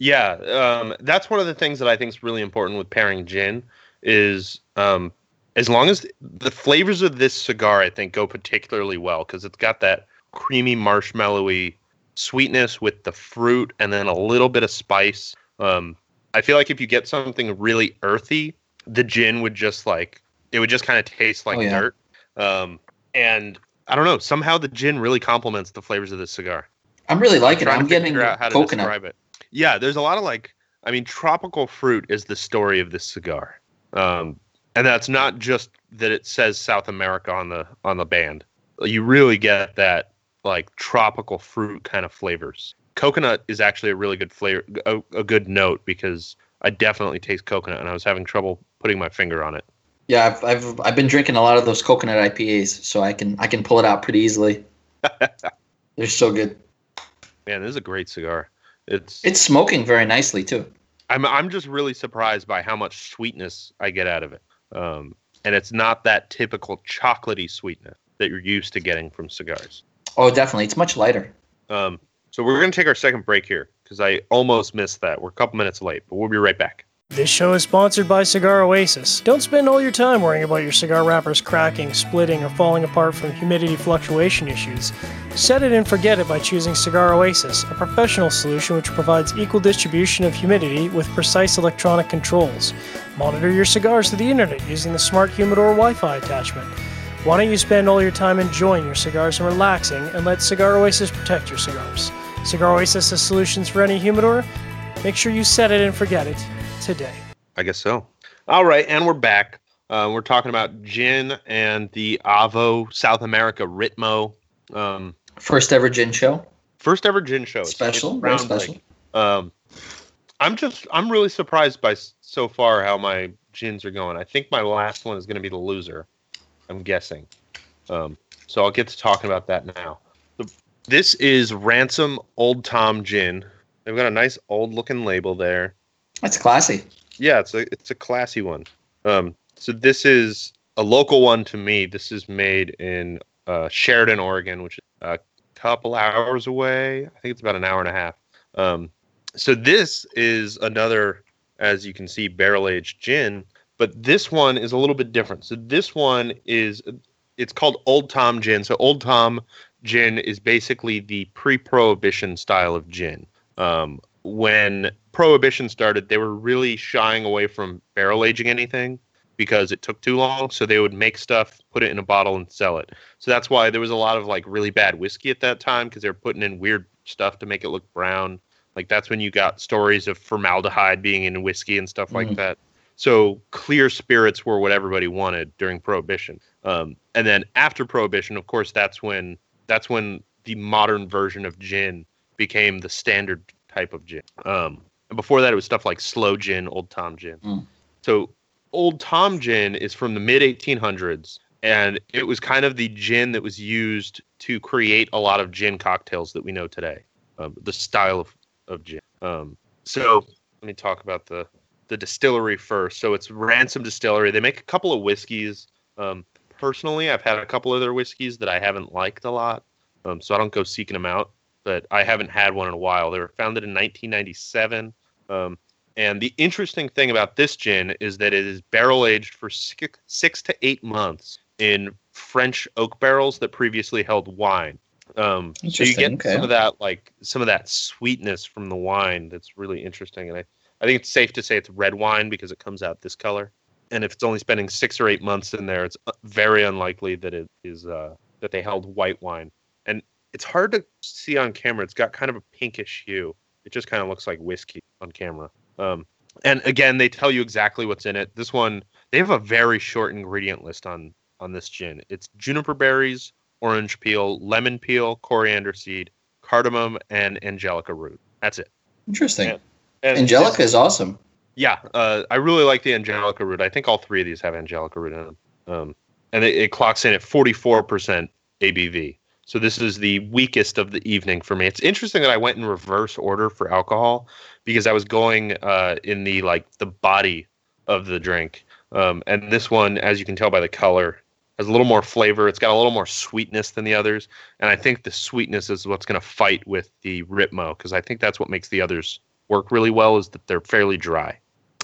Yeah, um, that's one of the things that I think is really important with pairing gin is um, as long as the flavors of this cigar, I think, go particularly well because it's got that creamy, marshmallowy sweetness with the fruit and then a little bit of spice. Um, I feel like if you get something really earthy, the gin would just like, it would just kind of taste like oh, yeah. dirt. Um, and I don't know, somehow the gin really complements the flavors of this cigar. I'm really liking it. I'm getting out how coconut. To describe it. Yeah, there's a lot of like, I mean, tropical fruit is the story of this cigar. Um, and that's not just that it says South America on the, on the band. You really get that like tropical fruit kind of flavors. Coconut is actually a really good flavor, a, a good note because I definitely taste coconut, and I was having trouble putting my finger on it. Yeah, I've I've, I've been drinking a lot of those coconut I P As, so I can I can pull it out pretty easily. They're so good. Man, this is a great cigar. It's it's smoking very nicely too. I'm I'm just really surprised by how much sweetness I get out of it, um, and it's not that typical chocolatey sweetness that you're used to getting from cigars. Oh, definitely, it's much lighter. Um. So we're going to take our second break here because I almost missed that. We're a couple minutes late, but we'll be right back. This show is sponsored by Cigar Oasis. Don't spend all your time worrying about your cigar wrappers cracking, splitting, or falling apart from humidity fluctuation issues. Set it and forget it by choosing Cigar Oasis, a professional solution which provides equal distribution of humidity with precise electronic controls. Monitor your cigars through the internet using the smart humidor Wi-Fi attachment. Why don't you spend all your time enjoying your cigars and relaxing and let Cigar Oasis protect your cigars? Cigar Oasis has solutions for any humidor. Make sure you set it and forget it today. I guess so. All right, and we're back. Uh, we're talking about gin and the Avo South America Ritmo. Um, first ever gin show. First ever gin show. Special, it's round special. Um, I'm just, I'm really surprised by so far how my gins are going. I think my last one is going to be the loser. I'm guessing. Um, so I'll get to talking about that now. The, this is Ransom Old Tom Gin. They've got a nice old looking label there. That's classy. Yeah, it's a it's a classy one. Um, so this is a local one to me. This is made in uh, Sheridan, Oregon, which is a couple hours away. I think it's about an hour and a half. Um, so this is another, as you can see, barrel-aged gin. But this one is a little bit different. So this one is, it's called Old Tom Gin. So Old Tom Gin is basically the pre-Prohibition style of gin. Um, when Prohibition started, they were really shying away from barrel aging anything because it took too long. So they would make stuff, put it in a bottle and sell it. So that's why there was a lot of like really bad whiskey at that time because they were putting in weird stuff to make it look brown. Like that's when you got stories of formaldehyde being in whiskey and stuff mm. like that. So clear spirits were what everybody wanted during Prohibition. Um, and then after Prohibition, of course, that's when that's when the modern version of gin became the standard type of gin. Um, and before that, it was stuff like sloe gin, Old Tom Gin. Mm. So Old Tom Gin is from the mid eighteen hundreds, and it was kind of the gin that was used to create a lot of gin cocktails that we know today, um, the style of, of gin. Um, so let me talk about the... the distillery first. So it's Ransom Distillery. They make a couple of whiskeys. Um, personally, I've had a couple of their whiskeys that I haven't liked a lot. Um, so I don't go seeking them out, but I haven't had one in a while. They were founded in nineteen ninety-seven. Um, And the interesting thing about this gin is that it is barrel-aged for six, six to eight months in French oak barrels that previously held wine. Um, so you get okay. some of that, like some of that sweetness from the wine that's really interesting. And I, I think it's safe to say it's red wine because it comes out this color. And if it's only spending six or eight months in there, it's very unlikely that it is uh, that they held white wine. And it's hard to see on camera. It's got kind of a pinkish hue. It just kind of looks like whiskey on camera. Um, and again, they tell you exactly what's in it. This one, they have a very short ingredient list on on this gin. It's juniper berries, orange peel, lemon peel, coriander seed, cardamom, and angelica root. That's it. Interesting. And, and angelica is awesome. Yeah, uh, I really like the angelica root. I think all three of these have angelica root in them. Um, and it, it clocks in at forty-four percent A B V. So this is the weakest of the evening for me. It's interesting that I went in reverse order for alcohol because I was going uh, in the like the body of the drink. Um, and this one, as you can tell by the color, has a little more flavor. It's got a little more sweetness than the others. And I think the sweetness is what's going to fight with the Ritmo because I think that's what makes the others work really well is that they're fairly dry.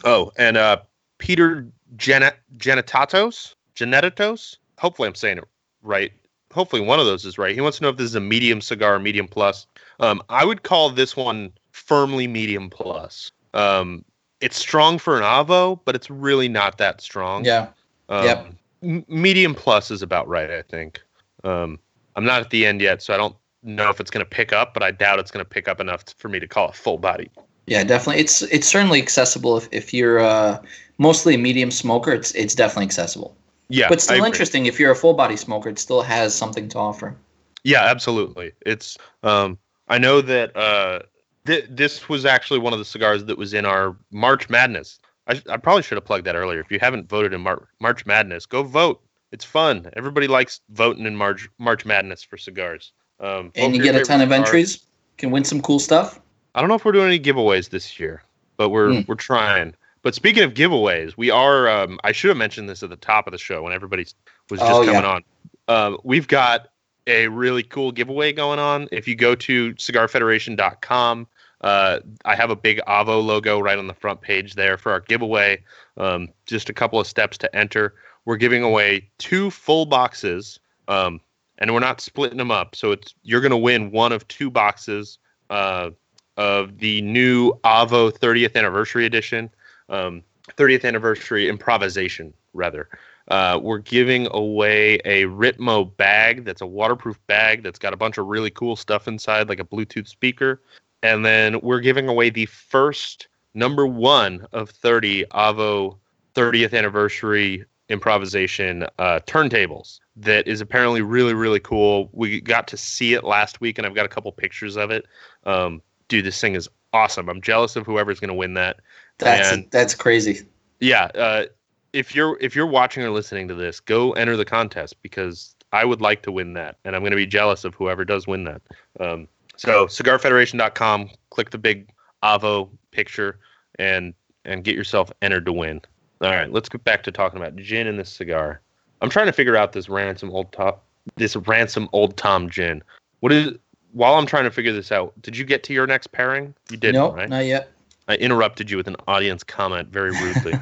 Oh, and uh, Peter Gen- Genetatos, Genetatos, hopefully I'm saying it right. Hopefully one of those is right. He wants to know if this is a medium cigar, medium plus. Um, I would call this one firmly medium plus. Um, it's strong for an Avo, but it's really not that strong. Yeah. Um, yep. M- medium plus is about right, I think. Um, I'm not at the end yet, so I don't know if it's going to pick up, but I doubt it's going to pick up enough to, for me to call it full body. Yeah, definitely. It's it's certainly accessible if, if you're uh, mostly a medium smoker. It's it's definitely accessible. Yeah, but still interesting. If you're a full body smoker, it still has something to offer. Yeah, absolutely. It's um, I know that uh, th- this was actually one of the cigars that was in our March Madness. I, I probably should have plugged that earlier. If you haven't voted in Mar- March Madness, go vote. It's fun. Everybody likes voting in March March Madness for cigars. Um, and you get a ton of cigars. Entries. Can win some cool stuff. I don't know if we're doing any giveaways this year, but we're mm. we're trying. But speaking of giveaways, we are, um, I should have mentioned this at the top of the show when everybody was just oh, coming yeah. on. Um, we've got a really cool giveaway going on. If you go to Cigar Federation dot com, uh, I have a big Avo logo right on the front page there for our giveaway. Um, just a couple of steps to enter. We're giving away two full boxes, um, and we're not splitting them up. So it's you're going to win one of two boxes uh, of the new Avo thirtieth Anniversary Edition. Um, thirtieth anniversary improvisation, rather. Uh, we're giving away a Ritmo bag that's a waterproof bag that's got a bunch of really cool stuff inside, like a Bluetooth speaker. And then we're giving away the first number one of thirty Avo thirtieth anniversary improvisation uh, turntables that is apparently really, really cool. We got to see it last week, and I've got a couple pictures of it. Um, dude, this thing is awesome. I'm jealous of whoever's going to win that. That's and, that's crazy. Yeah, uh, if you're if you're watching or listening to this, go enter the contest because I would like to win that, and I'm going to be jealous of whoever does win that. Um, so Cigar Federation dot com, click the big Avo picture and and get yourself entered to win. All right, let's get back to talking about gin and this cigar. I'm trying to figure out this Ransom Old Tom this Ransom Old Tom gin. What is While I'm trying to figure this out, did you get to your next pairing? You didn't, nope, right? Not yet. I interrupted you with an audience comment very rudely.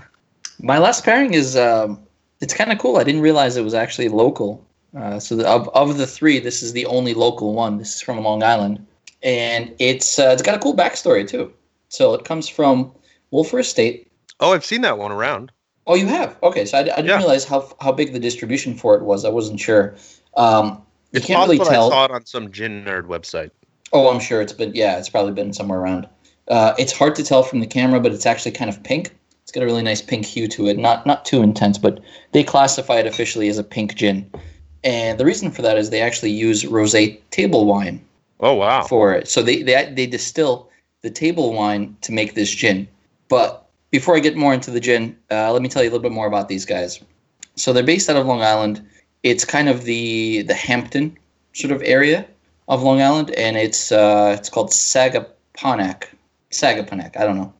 My last pairing is, um, it's kind of cool. I didn't realize it was actually local. Uh, so the, of, of the three, this is the only local one. This is from Long Island. And it's uh, it's got a cool backstory, too. So it comes from Wolfers Estate. Oh, I've seen that one around. Oh, you have? Okay, so I, I didn't yeah. realize how how big the distribution for it was. I wasn't sure. Um You it's can't really tell. I saw it on some Gin Nerd website. Oh, I'm sure it's been, yeah, it's probably been somewhere around. Uh, it's hard to tell from the camera, but it's actually kind of pink. It's got a really nice pink hue to it. Not not too intense, but they classify it officially as a pink gin. And the reason for that is they actually use rosé table wine. Oh, wow. For it. So they, they, they distill the table wine to make this gin. But before I get more into the gin, uh, let me tell you a little bit more about these guys. So they're based out of Long Island. It's kind of the the Hampton sort of area of Long Island, and it's uh, it's called Sagaponack. Sagaponack, I don't know.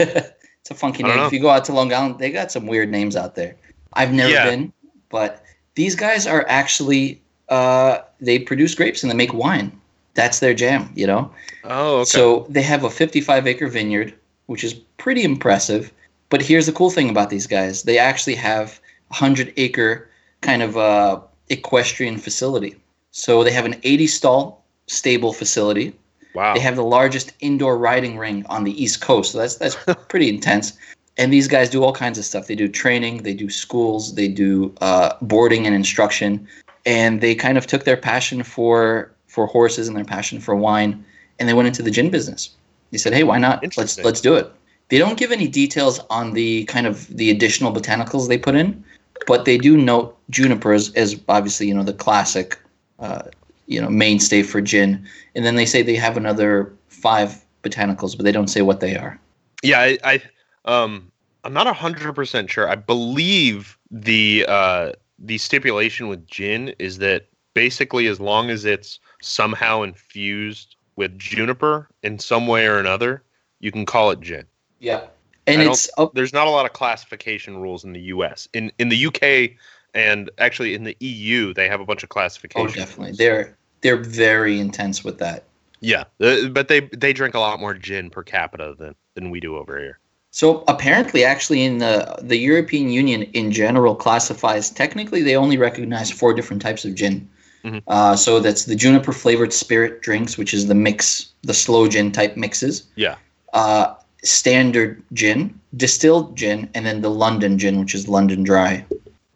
It's a funky name. Know. If you go out to Long Island, they got some weird names out there. I've never yeah. been, but these guys are actually uh, they produce grapes and they make wine. That's their jam, you know. Oh, okay. So they have a fifty-five acre vineyard which is pretty impressive. But here's the cool thing about these guys. They actually have a hundred acre kind of uh, equestrian facility. So they have an eighty stall stable facility. Wow. They have the largest indoor riding ring on the East Coast. So that's that's pretty intense. And these guys do all kinds of stuff. They do training, they do schools, they do uh, boarding and instruction. And they kind of took their passion for for horses and their passion for wine, and they went into the gin business. They said, "Hey, why not? Let's let's do it." They don't give any details on the kind of the additional botanicals they put in, but they do note junipers as obviously, you know, the classic, uh, you know, mainstay for gin. And then they say they have another five botanicals, but they don't say what they are. Yeah, I, I um, I'm not a hundred percent sure. I believe the uh. The stipulation with gin is that basically as long as it's somehow infused with juniper in some way or another, you can call it gin. Yeah. And it's uh, there's not a lot of classification rules in the U S. In in the U K and actually in the E U, they have a bunch of classifications. Oh, definitely. Rules. They're they're very intense with that. Yeah. Uh, but they they drink a lot more gin per capita than, than we do over here. So apparently, actually, in the the European Union in general classifies, technically, they only recognize four different types of gin. Mm-hmm. Uh, so that's the juniper-flavored spirit drinks, which is the mix, the slow gin type mixes. Yeah. Uh, standard gin, distilled gin, and then the London gin, which is London dry.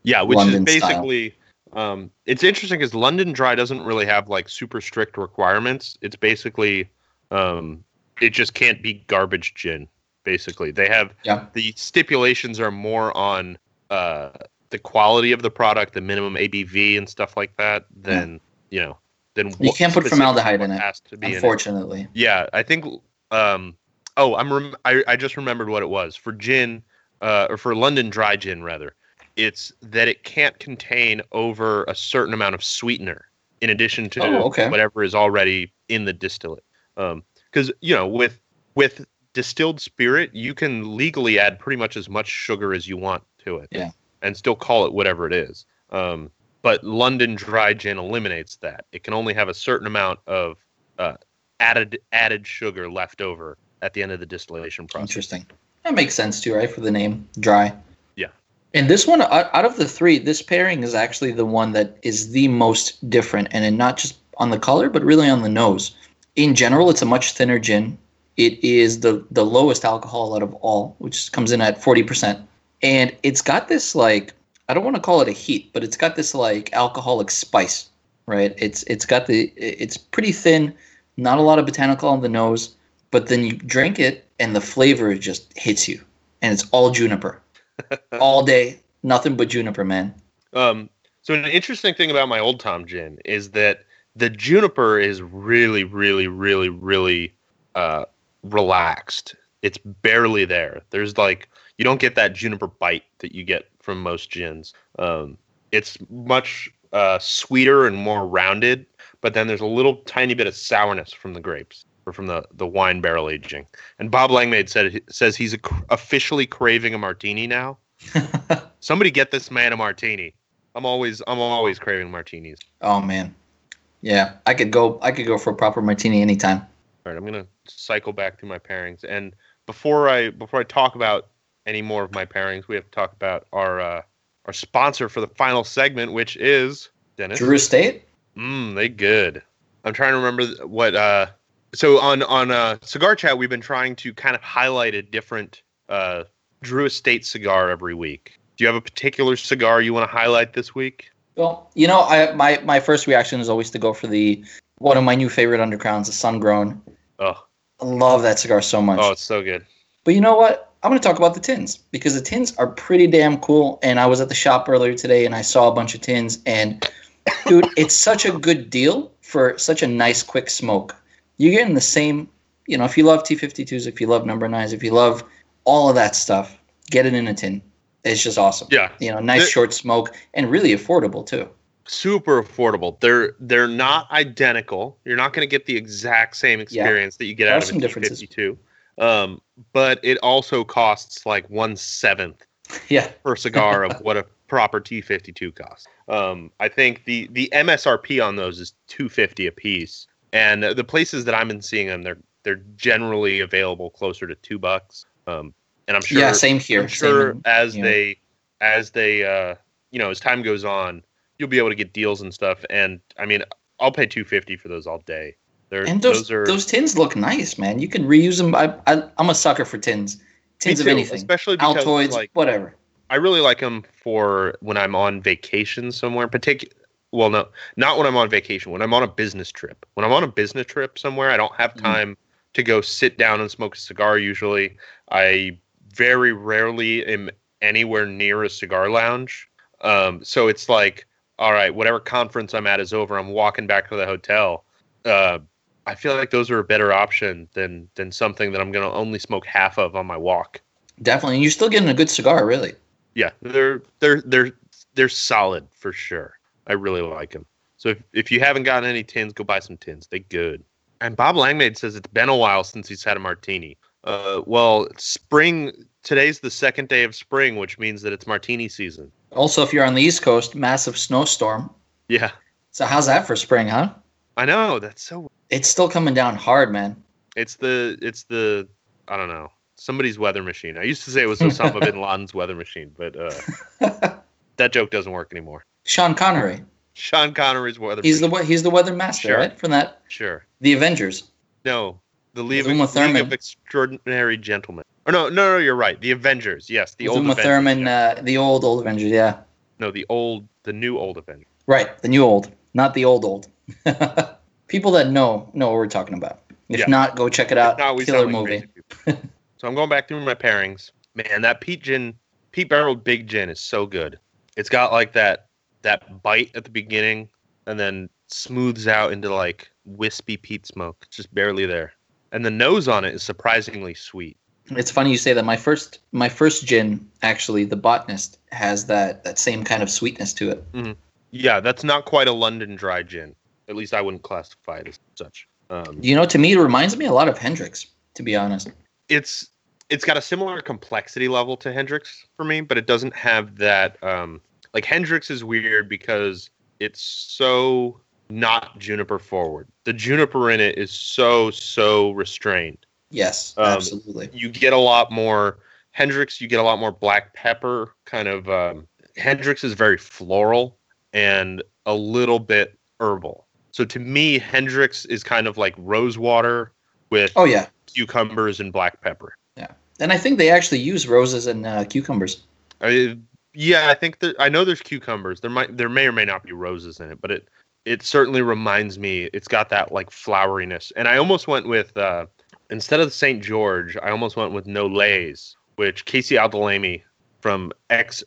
Yeah, which London is basically, um, it's interesting because London dry doesn't really have like super strict requirements. It's basically, um, it just can't be garbage gin. Basically, they have yeah. the stipulations are more on uh, the quality of the product, the minimum A B V and stuff like that. Than yeah. you know, than you can't put formaldehyde in it. Has to be unfortunately, in it. Yeah, I think. Um, oh, I'm rem- I, I just remembered what it was for gin, uh, or for London dry gin rather. It's that it can't contain over a certain amount of sweetener in addition to oh, okay. whatever is already in the distillate. Because um, you know, with with distilled spirit, you can legally add pretty much as much sugar as you want to it, yeah. and still call it whatever it is. Um, but London dry gin eliminates that. It can only have a certain amount of uh, added added sugar left over at the end of the distillation process. Interesting. That makes sense too, right? For the name, dry. Yeah. And this one, out of the three, this pairing is actually the one that is the most different, and in not just on the color, but really on the nose. In general, it's a much thinner gin. It is the, the lowest alcohol out of all, which comes in at forty percent. And it's got this, like, I don't want to call it a heat, but it's got this, like, alcoholic spice, right? It's it's got the, it's pretty thin, not a lot of botanical on the nose, but then you drink it and the flavor just hits you. And it's all juniper. All day, nothing but juniper, man. Um. So an interesting thing about my Old Tom gin is that the juniper is really, really, really, really... Uh, relaxed. It's barely there. There's like, you don't get that juniper bite that you get from most gins. Um, it's much uh, sweeter and more rounded, but then there's a little tiny bit of sourness from the grapes or from the, the wine barrel aging. And Bob Langmaid said says he's a, officially craving a martini now. Somebody get this man a martini. I'm always I'm always craving martinis. Oh man, yeah. I could go I could go for a proper martini anytime. All right, I'm gonna cycle back through my pairings, and before I before I talk about any more of my pairings, we have to talk about our uh, our sponsor for the final segment, which is Dennis. Drew Estate. Mmm, they good. I'm trying to remember what. Uh, so on on uh, Cigar Chat, we've been trying to kind of highlight a different uh, Drew Estate cigar every week. Do you have a particular cigar you want to highlight this week? Well, you know, I my my first reaction is always to go for the one of my new favorite undercrowns, the Sun Grown. Oh, I love that cigar so much. Oh, it's so good. But you know what? I'm going to talk about the tins because the tins are pretty damn cool. And I was at the shop earlier today and I saw a bunch of tins. And, dude, it's such a good deal for such a nice, quick smoke. You're getting the same, you know, if you love T fifty-twos, if you love number nines, if you love all of that stuff, get it in a tin. It's just awesome. Yeah. You know, nice, it, short smoke and really affordable, too. Super affordable. They're they're not identical. You're not going to get the exact same experience yeah. that you get there out of a T fifty-two. Um, but it also costs like one seventh yeah. per cigar of what a proper T fifty-two costs. Um, I think the the M S R P on those is two fifty a piece, and the places that I've been seeing them, they're They're generally available closer to two bucks. Um, and I'm sure, yeah, same here. I'm sure same, as yeah. they, as they, uh, you know, as time goes on, you'll be able to get deals and stuff. And I mean, I'll pay two dollars and fifty cents for those all day. They're, and those those, are, those tins look nice, man. You can reuse them. I, I, I'm a sucker for tins. Tins of too, anything. Especially because, Altoids, like, whatever. I really like them for when I'm on vacation somewhere. Particular, well, no, not when I'm on vacation. When I'm on a business trip. When I'm on a business trip somewhere, I don't have time mm. to go sit down and smoke a cigar usually. I very rarely am anywhere near a cigar lounge. Um, so it's like, all right, whatever conference I'm at is over. I'm walking back to the hotel. Uh, I feel like those are a better option than than something that I'm going to only smoke half of on my walk. Definitely. And you're still getting a good cigar, really. Yeah, they're they're they're they're solid for sure. I really like them. So if, if you haven't gotten any tins, go buy some tins. They're good. And Bob Langmaid says it's been a while since he's had a martini. Uh, well, spring today's the second day of spring, which means that it's martini season. Also, if you're on the East Coast, massive snowstorm. Yeah. So how's that for spring, huh? I know, that's so. It's still coming down hard, man. It's the it's the I don't know. Somebody's weather machine. I used to say it was Osama bin Laden's weather machine, but uh, that joke doesn't work anymore. Sean Connery. Sean Connery's weather he's machine. The, he's the weather master, sure. Right? From that? Sure. The Avengers. No. The League, Uma of, League of Extraordinary Gentlemen. Or no, no, no, you're right. The Avengers, yes. The old Uma Avengers. Thurman, yeah. uh, the old, old Avengers, yeah. No, the old, the new old Avengers. Right, the new old, not the old old. People that know, know what we're talking about. If yeah. not, go check it out. Not, we Killer movie. So I'm going back through my pairings. Man, that peat gin, peat barreled Big Gin is so good. It's got like that that bite at the beginning and then smooths out into like wispy peat smoke. It's just barely there. And the nose on it is surprisingly sweet. It's funny you say that. My first my first gin, actually, The Botanist, has that, that same kind of sweetness to it. Mm-hmm. Yeah, that's not quite a London dry gin. At least I wouldn't classify it as such. Um, you know, to me, it reminds me a lot of Hendricks, to be honest. It's it's got a similar complexity level to Hendricks for me, but it doesn't have that. Um, like Hendricks is weird because it's so not juniper forward. The juniper in it is so so restrained. Yes, um, absolutely. You get a lot more Hendricks. You get a lot more black pepper kind of. Um, Hendricks is very floral and a little bit herbal. So to me, Hendricks is kind of like rose water with. Oh yeah. Cucumbers and black pepper. Yeah, and I think they actually use roses and uh, cucumbers. I, yeah, I think that I know there's cucumbers. There might, there may or may not be roses in it, but it it certainly reminds me. It's got that like floweriness, and I almost went with uh, instead of Saint George, I almost went with Nolay's, which Casey Aldolami from X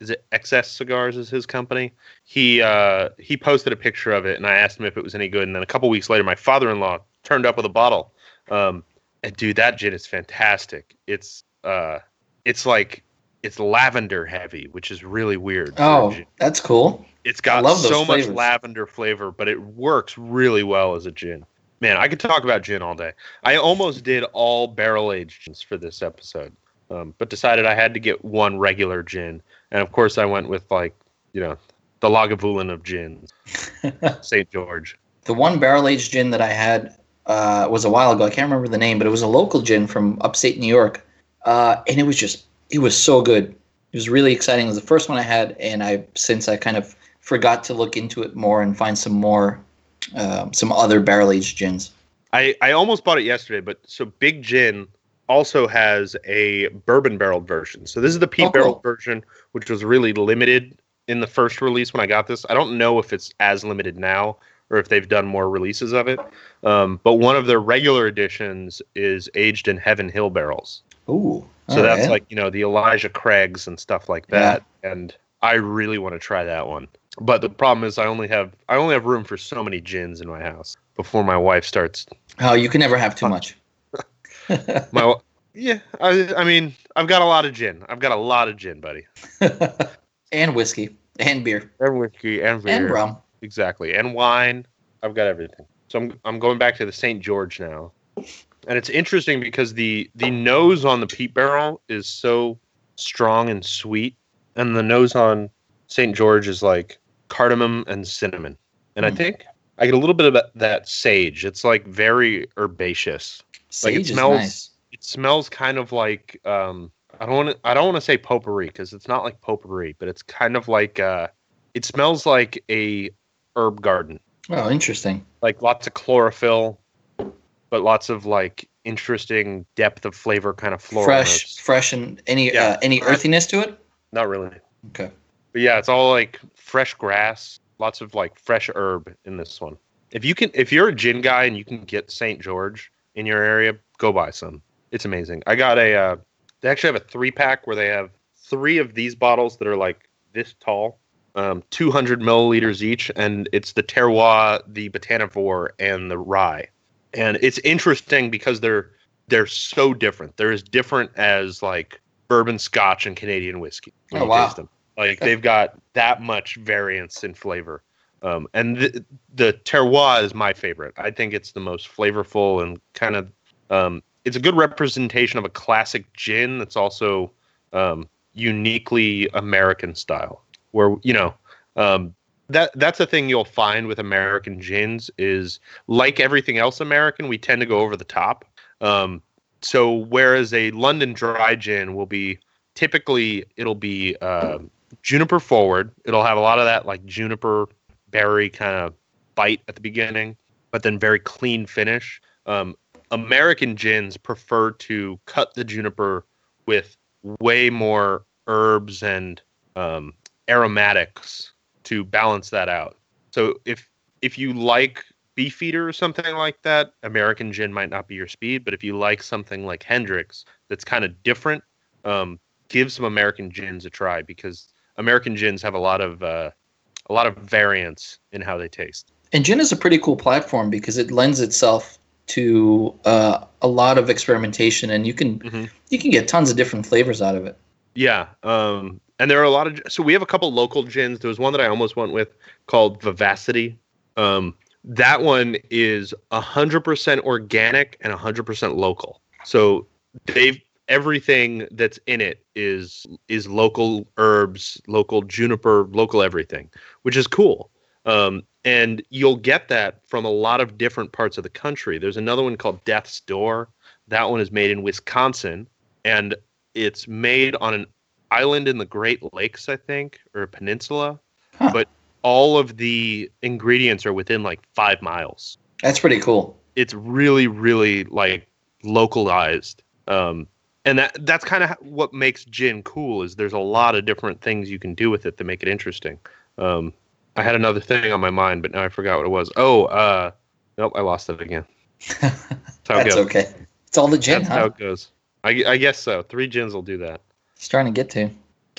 is it X S Cigars is his company. He uh, he posted a picture of it, and I asked him if it was any good. And then a couple weeks later, my father-in-law turned up with a bottle. Um, And dude, that gin is fantastic. It's uh, it's like it's lavender heavy, which is really weird. Oh, that's cool. It's got so much lavender flavor, but it works really well as a gin. Man, I could talk about gin all day. I almost did all barrel-aged gins for this episode, um, but decided I had to get one regular gin. And of course, I went with like, you know, the Lagavulin of gins, Saint George. The one barrel-aged gin that I had. Uh, was a while ago. I can't remember the name, but it was a local gin from upstate New York. Uh, and it was just, it was so good. It was really exciting. It was the first one I had, and I since I kind of forgot to look into it more and find some more, uh, some other barrel-aged gins. I, I almost bought it yesterday, but so Big Gin also has a bourbon barreled version. So this is the peat oh, barreled cool. version, which was really limited in the first release when I got this. I don't know if it's as limited now, or if they've done more releases of it. Um, but one of their regular editions is aged in Heaven Hill barrels. Ooh. So that's right. Like, you know, the Elijah Craig's and stuff like that. Yeah. And I really want to try that one. But the problem is I only have I only have room for so many gins in my house before my wife starts. Oh, you can never have too much. my Yeah, I I mean, I've got a lot of gin. I've got a lot of gin, buddy. And whiskey and beer. And whiskey and beer. And rum. Exactly. And wine. I've got everything. So I'm I'm going back to the Saint George now. And it's interesting because the, the nose on the peat barrel is so strong and sweet. And the nose on Saint George is like cardamom and cinnamon. And mm. I think I get a little bit of that sage. It's like very herbaceous. Sage like it smells, is nice. It smells kind of like um, I don't want to I don't want to say potpourri because it's not like potpourri, but it's kind of like uh, it smells like a herb garden. Oh, interesting. Like lots of chlorophyll, but lots of like interesting depth of flavor, kind of floral. Fresh, fresh, and any yeah. uh, any earthiness to it? Not really. Okay. But yeah, it's all like fresh grass, lots of like fresh herb in this one. If you can, if you're a gin guy and you can get Saint George in your area, go buy some. It's amazing. I got a. Uh, they actually have a three pack where they have three of these bottles that are like this tall. Um, two hundred milliliters each, and it's the terroir, the botanivore, and the rye. And it's interesting because they're they're so different. They're as different as like bourbon, Scotch, and Canadian whiskey. Oh, wow. Taste them. Like they've got that much variance in flavor. Um, and th- the terroir is my favorite. I think it's the most flavorful and kind of um, it's a good representation of a classic gin that's also um, uniquely American style. Where, you know, um, that that's a thing you'll find with American gins is, like everything else American, we tend to go over the top. Um, so whereas a London dry gin will be, typically it'll be uh, juniper forward. It'll have a lot of that like juniper berry kind of bite at the beginning, but then very clean finish. Um, American gins prefer to cut the juniper with way more herbs and um aromatics to balance that out. So if if you like Beefeater or something like that, American gin might not be your speed, but if you like something like Hendricks that's kind of different, um, give some American gins a try because American gins have a lot of uh, a lot of variance in how they taste. And gin is a pretty cool platform because it lends itself to uh, a lot of experimentation, and you can mm-hmm. you can get tons of different flavors out of it. Yeah, um, and there are a lot of, so we have a couple local gins. There was one that I almost went with called Vivacity. Um, that one is one hundred percent organic and one hundred percent local. So they've everything that's in it is is local herbs, local juniper, local everything, which is cool. Um, and you'll get that from a lot of different parts of the country. There's another one called Death's Door. That one is made in Wisconsin, and it's made on an island in the Great Lakes, I think, or a peninsula, huh. But all of the ingredients are within like five miles. That's pretty cool. It's really, really like localized. Um, and that that's kind of what makes gin cool is there's a lot of different things you can do with it that make it interesting. Um, I had another thing on my mind, but now I forgot what it was. Oh, uh, nope, I lost it again. That's, how it that's goes. Okay. It's all the gin, that's huh? That's how it goes. I, I guess so. Three gins will do that. He's trying to get to.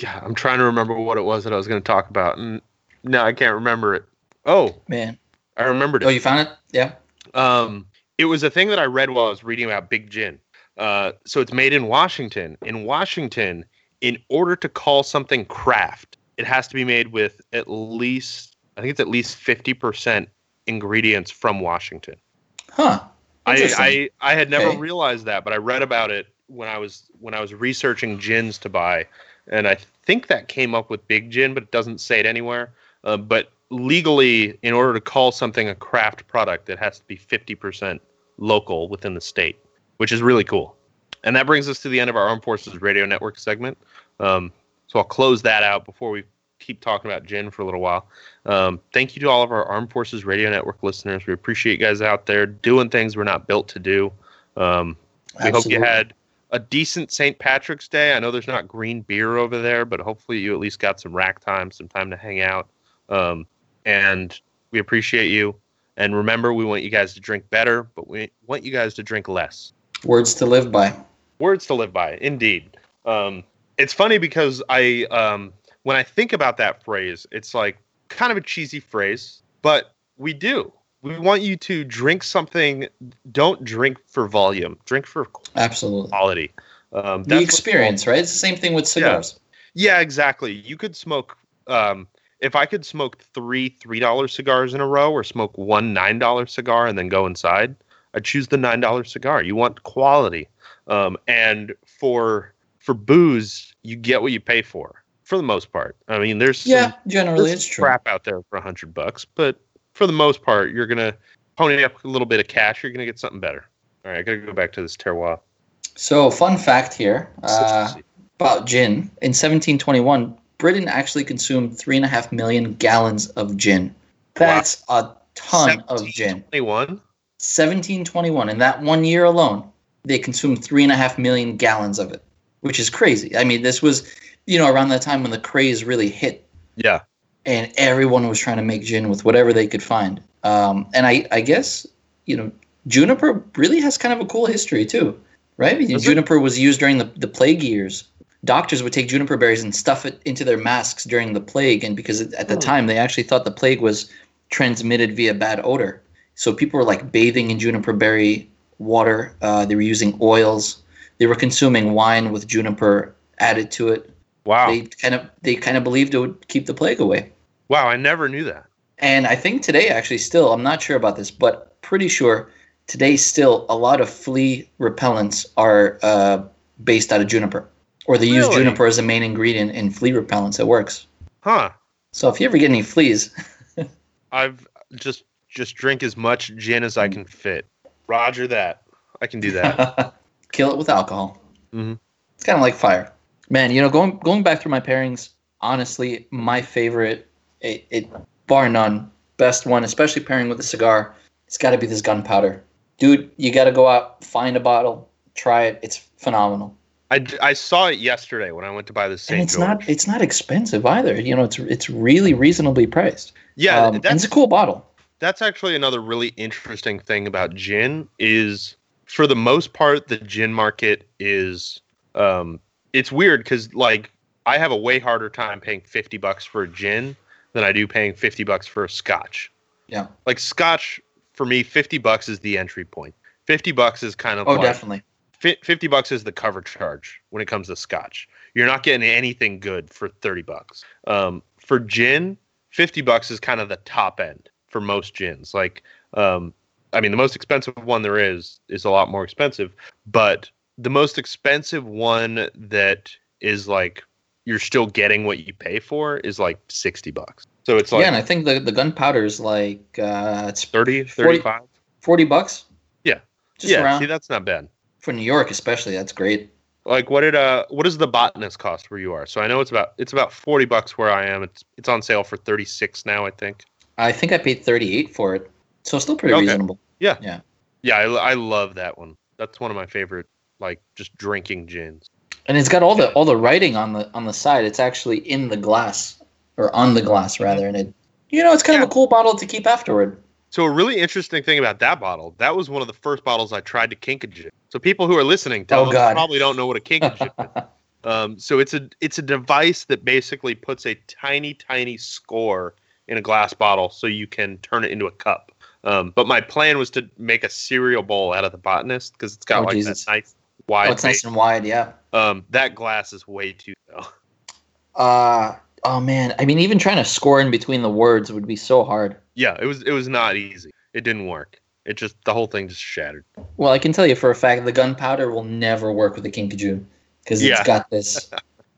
Yeah, I'm trying to remember what it was that I was going to talk about. And no, I can't remember it. Oh, man. I remembered it. Oh, you found it? Yeah. Um, it was a thing that I read while I was reading about Big Gin. Uh, so it's made in Washington. In Washington, in order to call something craft, it has to be made with at least, I think it's at least fifty percent ingredients from Washington. Huh. I, I, I had never okay. realized that, but I read about it when I was when I was researching gins to buy, and I think that came up with Big Gin, but it doesn't say it anywhere. Uh, but legally, in order to call something a craft product, it has to be fifty percent local within the state, which is really cool. And that brings us to the end of our Armed Forces Radio Network segment. Um, so I'll close that out before we keep talking about gin for a little while. Um, thank you to all of our Armed Forces Radio Network listeners. We appreciate you guys out there doing things we're not built to do. Um, we hope you had a decent Saint Patrick's Day. I know there's not green beer over there, but hopefully you at least got some rack time, some time to hang out. Um, and we appreciate you. And remember, we want you guys to drink better, but we want you guys to drink less. Words to live by. Words to live by, indeed. Um, it's funny because I, um, when I think about that phrase, it's like kind of a cheesy phrase, but we do. We want you to drink something. Don't drink for volume. Drink for quality. Absolutely. Quality. Um, that's the experience, right? It's the same thing with cigars. Yeah, yeah, exactly. You could smoke. Um, if I could smoke three three dollar cigars in a row or smoke one nine dollar cigar and then go inside, I'd choose the nine dollar cigar. You want quality. Um, and for for booze, you get what you pay for, for the most part. I mean, there's yeah, some, generally there's it's some true. crap out there for one hundred bucks, but for the most part, you're going to pony up a little bit of cash. You're going to get something better. All right, I got to go back to this terroir. So, fun fact here uh, about gin. In seventeen twenty-one, Britain actually consumed three point five million gallons of gin. That's wow. a ton of gin. seventeen twenty-one? seventeen twenty-one. In that one year alone, they consumed three point five million gallons of it, which is crazy. I mean, this was, you know, around that time when the craze really hit. Yeah. And everyone was trying to make gin with whatever they could find. Um, and I, I guess, you know, juniper really has kind of a cool history too, right? I mean, juniper it? was used during the, the plague years. Doctors would take juniper berries and stuff it into their masks during the plague. And because at the oh. time they actually thought the plague was transmitted via bad odor. So people were like bathing in juniper berry water. Uh, they were using oils. They were consuming wine with juniper added to it. Wow. They kind of they kind of believed it would keep the plague away. Wow, I never knew that. And I think today, actually, still, I'm not sure about this, but pretty sure today still a lot of flea repellents are uh, based out of juniper. Or they really? use juniper as a main ingredient in flea repellents that works. Huh. So if you ever get any fleas. I've just just drink as much gin as I can fit. Roger that. I can do that. Kill it with alcohol. Mm-hmm. It's kind of like fire. Man, you know, going going back through my pairings, honestly, my favorite, it, it bar none, best one, especially pairing with a cigar, it's got to be this gunpowder. Dude, you got to go out, find a bottle, try it. It's phenomenal. I, I saw it yesterday when I went to buy the Saint George. And it's not, it's not expensive either. You know, it's it's really reasonably priced. Yeah. Um, that's, and it's a cool bottle. That's actually another really interesting thing about gin is, for the most part, the gin market is... Um, it's weird because, like, I have a way harder time paying fifty bucks for a gin than I do paying fifty bucks for a scotch. Yeah. Like, scotch, for me, fifty bucks is the entry point. fifty bucks is kind of oh, like... Oh, definitely. fifty bucks is the cover charge when it comes to scotch. You're not getting anything good for thirty bucks. Um, for gin, fifty bucks is kind of the top end for most gins. Like, um, I mean, the most expensive one there is is a lot more expensive, but... The most expensive one that is like you're still getting what you pay for is like sixty bucks. So it's like, yeah, and I think the, the gunpowder is like uh, it's thirty, thirty-five, forty bucks. Yeah, just yeah. Around. See, that's not bad for New York, especially. That's great. Like, what did uh, what does the Botanist cost where you are? So I know it's about it's about forty bucks where I am. It's it's on sale for thirty-six now, I think. I think I paid thirty-eight for it, so still pretty okay. reasonable. Yeah, yeah, yeah. I, I love that one. That's one of my favorite. Like just drinking gins, and it's got all the all the writing on the on the side. It's actually in the glass, or on the glass rather, and it, you know, it's kind yeah. of a cool bottle to keep afterward. So a really interesting thing about that bottle, that was one of the first bottles I tried to kinkajit. So people who are listening tell oh, us probably don't know what a kinkajit is. Um, so it's a it's a device that basically puts a tiny tiny score in a glass bottle, so you can turn it into a cup. Um, but my plan was to make a cereal bowl out of the Botanist because it's got oh, like Jesus. that nice. Wide oh, it's nice and wide, yeah. Um, that glass is way too though. Uh oh man. I mean, even trying to score in between the words would be so hard. Yeah, it was it was not easy. It didn't work. It just the whole thing just shattered. Well, I can tell you for a fact the gunpowder will never work with the kinkajou because yeah. it's got this.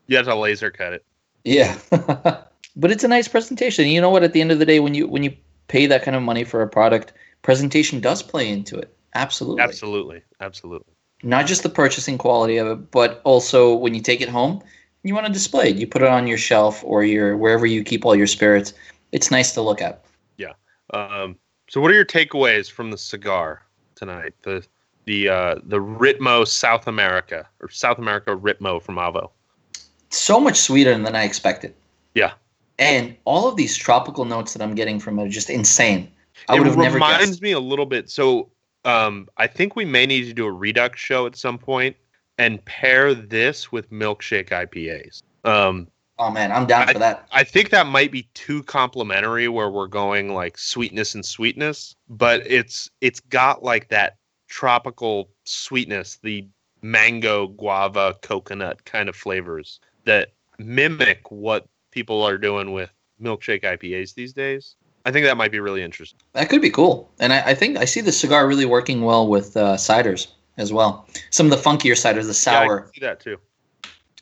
You have to laser cut it. Yeah, but it's a nice presentation. You know what? At the end of the day, when you when you pay that kind of money for a product, presentation does play into it. Absolutely. Absolutely. Absolutely. Not just the purchasing quality of it, but also when you take it home, you want to display it. You put it on your shelf or your wherever you keep all your spirits. It's nice to look at. Yeah. Um, so, what are your takeaways from the cigar tonight? The the uh, the Ritmo South America or South America Ritmo from Avo. So much sweeter than I expected. Yeah. And all of these tropical notes that I'm getting from it are just insane. I would have never guessed. It reminds me a little bit. So. Um, I think we may need to do a Redux show at some point and pair this with milkshake I P As. Um, oh, man, I'm down I, for that. I think that might be too complimentary where we're going like sweetness and sweetness, but it's it's got like that tropical sweetness, the mango, guava, coconut kind of flavors that mimic what people are doing with milkshake I P As these days. I think that might be really interesting. That could be cool. And I, I think I see the cigar really working well with uh, ciders as well. Some of the funkier ciders, the sour. Yeah, I see that too.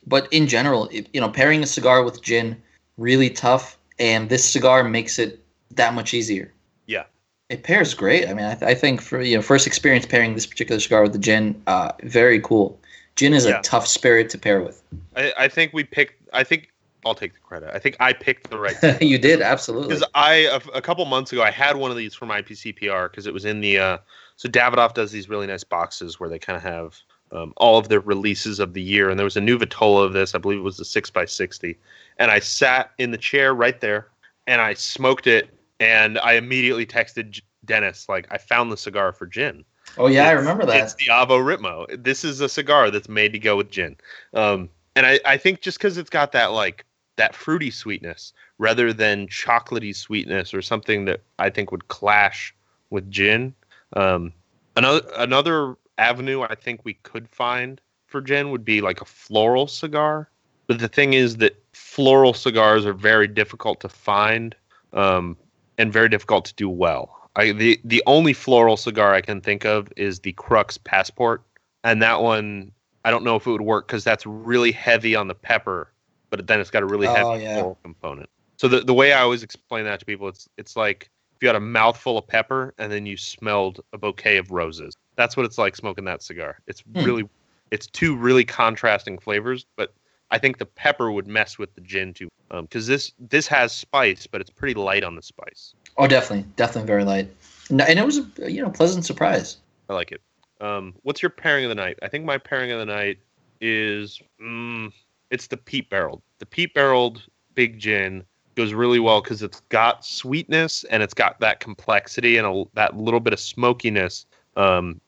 But in general, it, you know, pairing a cigar with gin, really tough. And this cigar makes it that much easier. Yeah. It pairs great. I mean, I, th- I think for you know first experience pairing this particular cigar with the gin, uh, very cool. Gin is yeah. a tough spirit to pair with. I, I think we picked. I think I'll take the credit. I think I picked the right. You did, absolutely. Because I a, a couple months ago I had one of these from I P C P R because it was in the. Uh, so Davidoff does these really nice boxes where they kind of have um, all of their releases of the year, and there was a new Vitola of this. I believe it was the six by sixty, and I sat in the chair right there and I smoked it. And I immediately texted Dennis, like, I found the cigar for gin. Oh, yeah, it's, I remember that. It's the Avo Ritmo. This is a cigar that's made to go with gin. Um, and I, I think just because it's got that, like, that fruity sweetness rather than chocolatey sweetness or something that I think would clash with gin. Um, another another avenue I think we could find for gin would be, like, a floral cigar. But the thing is that floral cigars are very difficult to find, um, and very difficult to do well. I, the the only floral cigar I can think of is the Crux Passport, and that one I don't know if it would work because that's really heavy on the pepper, but then it's got a really heavy oh, yeah. floral component. So the the way I always explain that to people, it's it's like if you had a mouthful of pepper and then you smelled a bouquet of roses. That's what it's like smoking that cigar. It's mm. really it's two really contrasting flavors, but I think the pepper would mess with the gin too, because um, this this has spice, but it's pretty light on the spice. Oh, definitely, definitely very light, and it was a you know pleasant surprise. I like it. Um, what's your pairing of the night? I think my pairing of the night is mm, it's the peat barreled. The peat barreled Big Gin goes really well because it's got sweetness and it's got that complexity and a, that little bit of smokiness um,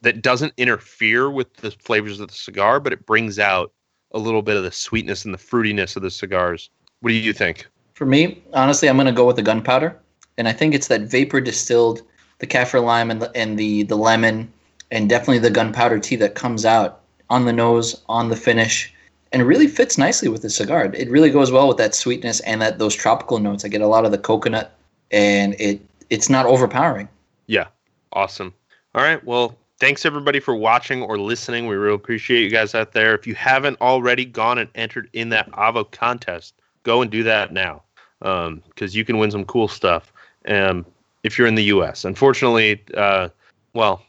that doesn't interfere with the flavors of the cigar, but it brings out a little bit of the sweetness and the fruitiness of the cigars. What do you think? For me, honestly, I'm going to go with the Gunpowder. And I think it's that vapor distilled, the kaffir lime and the, and the, the lemon, and definitely the Gunpowder tea that comes out on the nose, on the finish, and it really fits nicely with the cigar. It really goes well with that sweetness and that those tropical notes. I get a lot of the coconut, and it it's not overpowering. Yeah, awesome. All right, well, thanks, everybody, for watching or listening. We really appreciate you guys out there. If you haven't already gone and entered in that Avo contest, go and do that now because um, you can win some cool stuff um, if you're in the U S. Unfortunately, uh, well,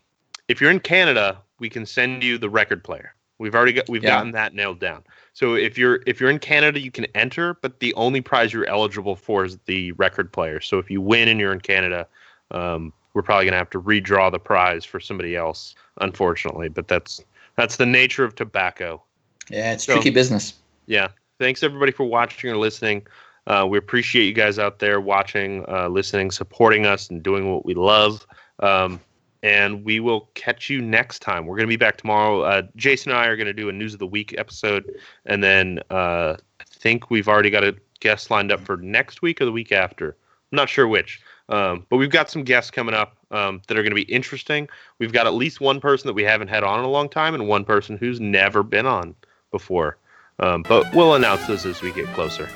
if you're in Canada, we can send you the record player. We've already got, we've yeah. gotten that nailed down. So if you're if you're in Canada, you can enter, but the only prize you're eligible for is the record player. So if you win and you're in Canada, um, we're probably going to have to redraw the prize for somebody else, unfortunately. But that's that's the nature of tobacco. Yeah, it's so, tricky business. Yeah. Thanks, everybody, for watching or listening. Uh, we appreciate you guys out there watching, uh, listening, supporting us, and doing what we love. Um, and we will catch you next time. We're going to be back tomorrow. Uh, Jason and I are going to do a News of the Week episode. And then uh, I think we've already got a guest lined up for next week or the week after. I'm not sure which. Um, but we've got some guests coming up um, that are going to be interesting. We've got at least one person that we haven't had on in a long time and one person who's never been on before. Um, but we'll announce this as we get closer.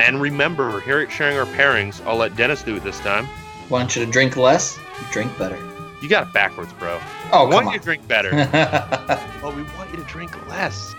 And remember, here at Sharing Our Pairings, I'll let Dennis do it this time. Want you to drink less, drink better. You got it backwards, bro. Oh, come on. We want you to drink better. Well, we want you to drink less.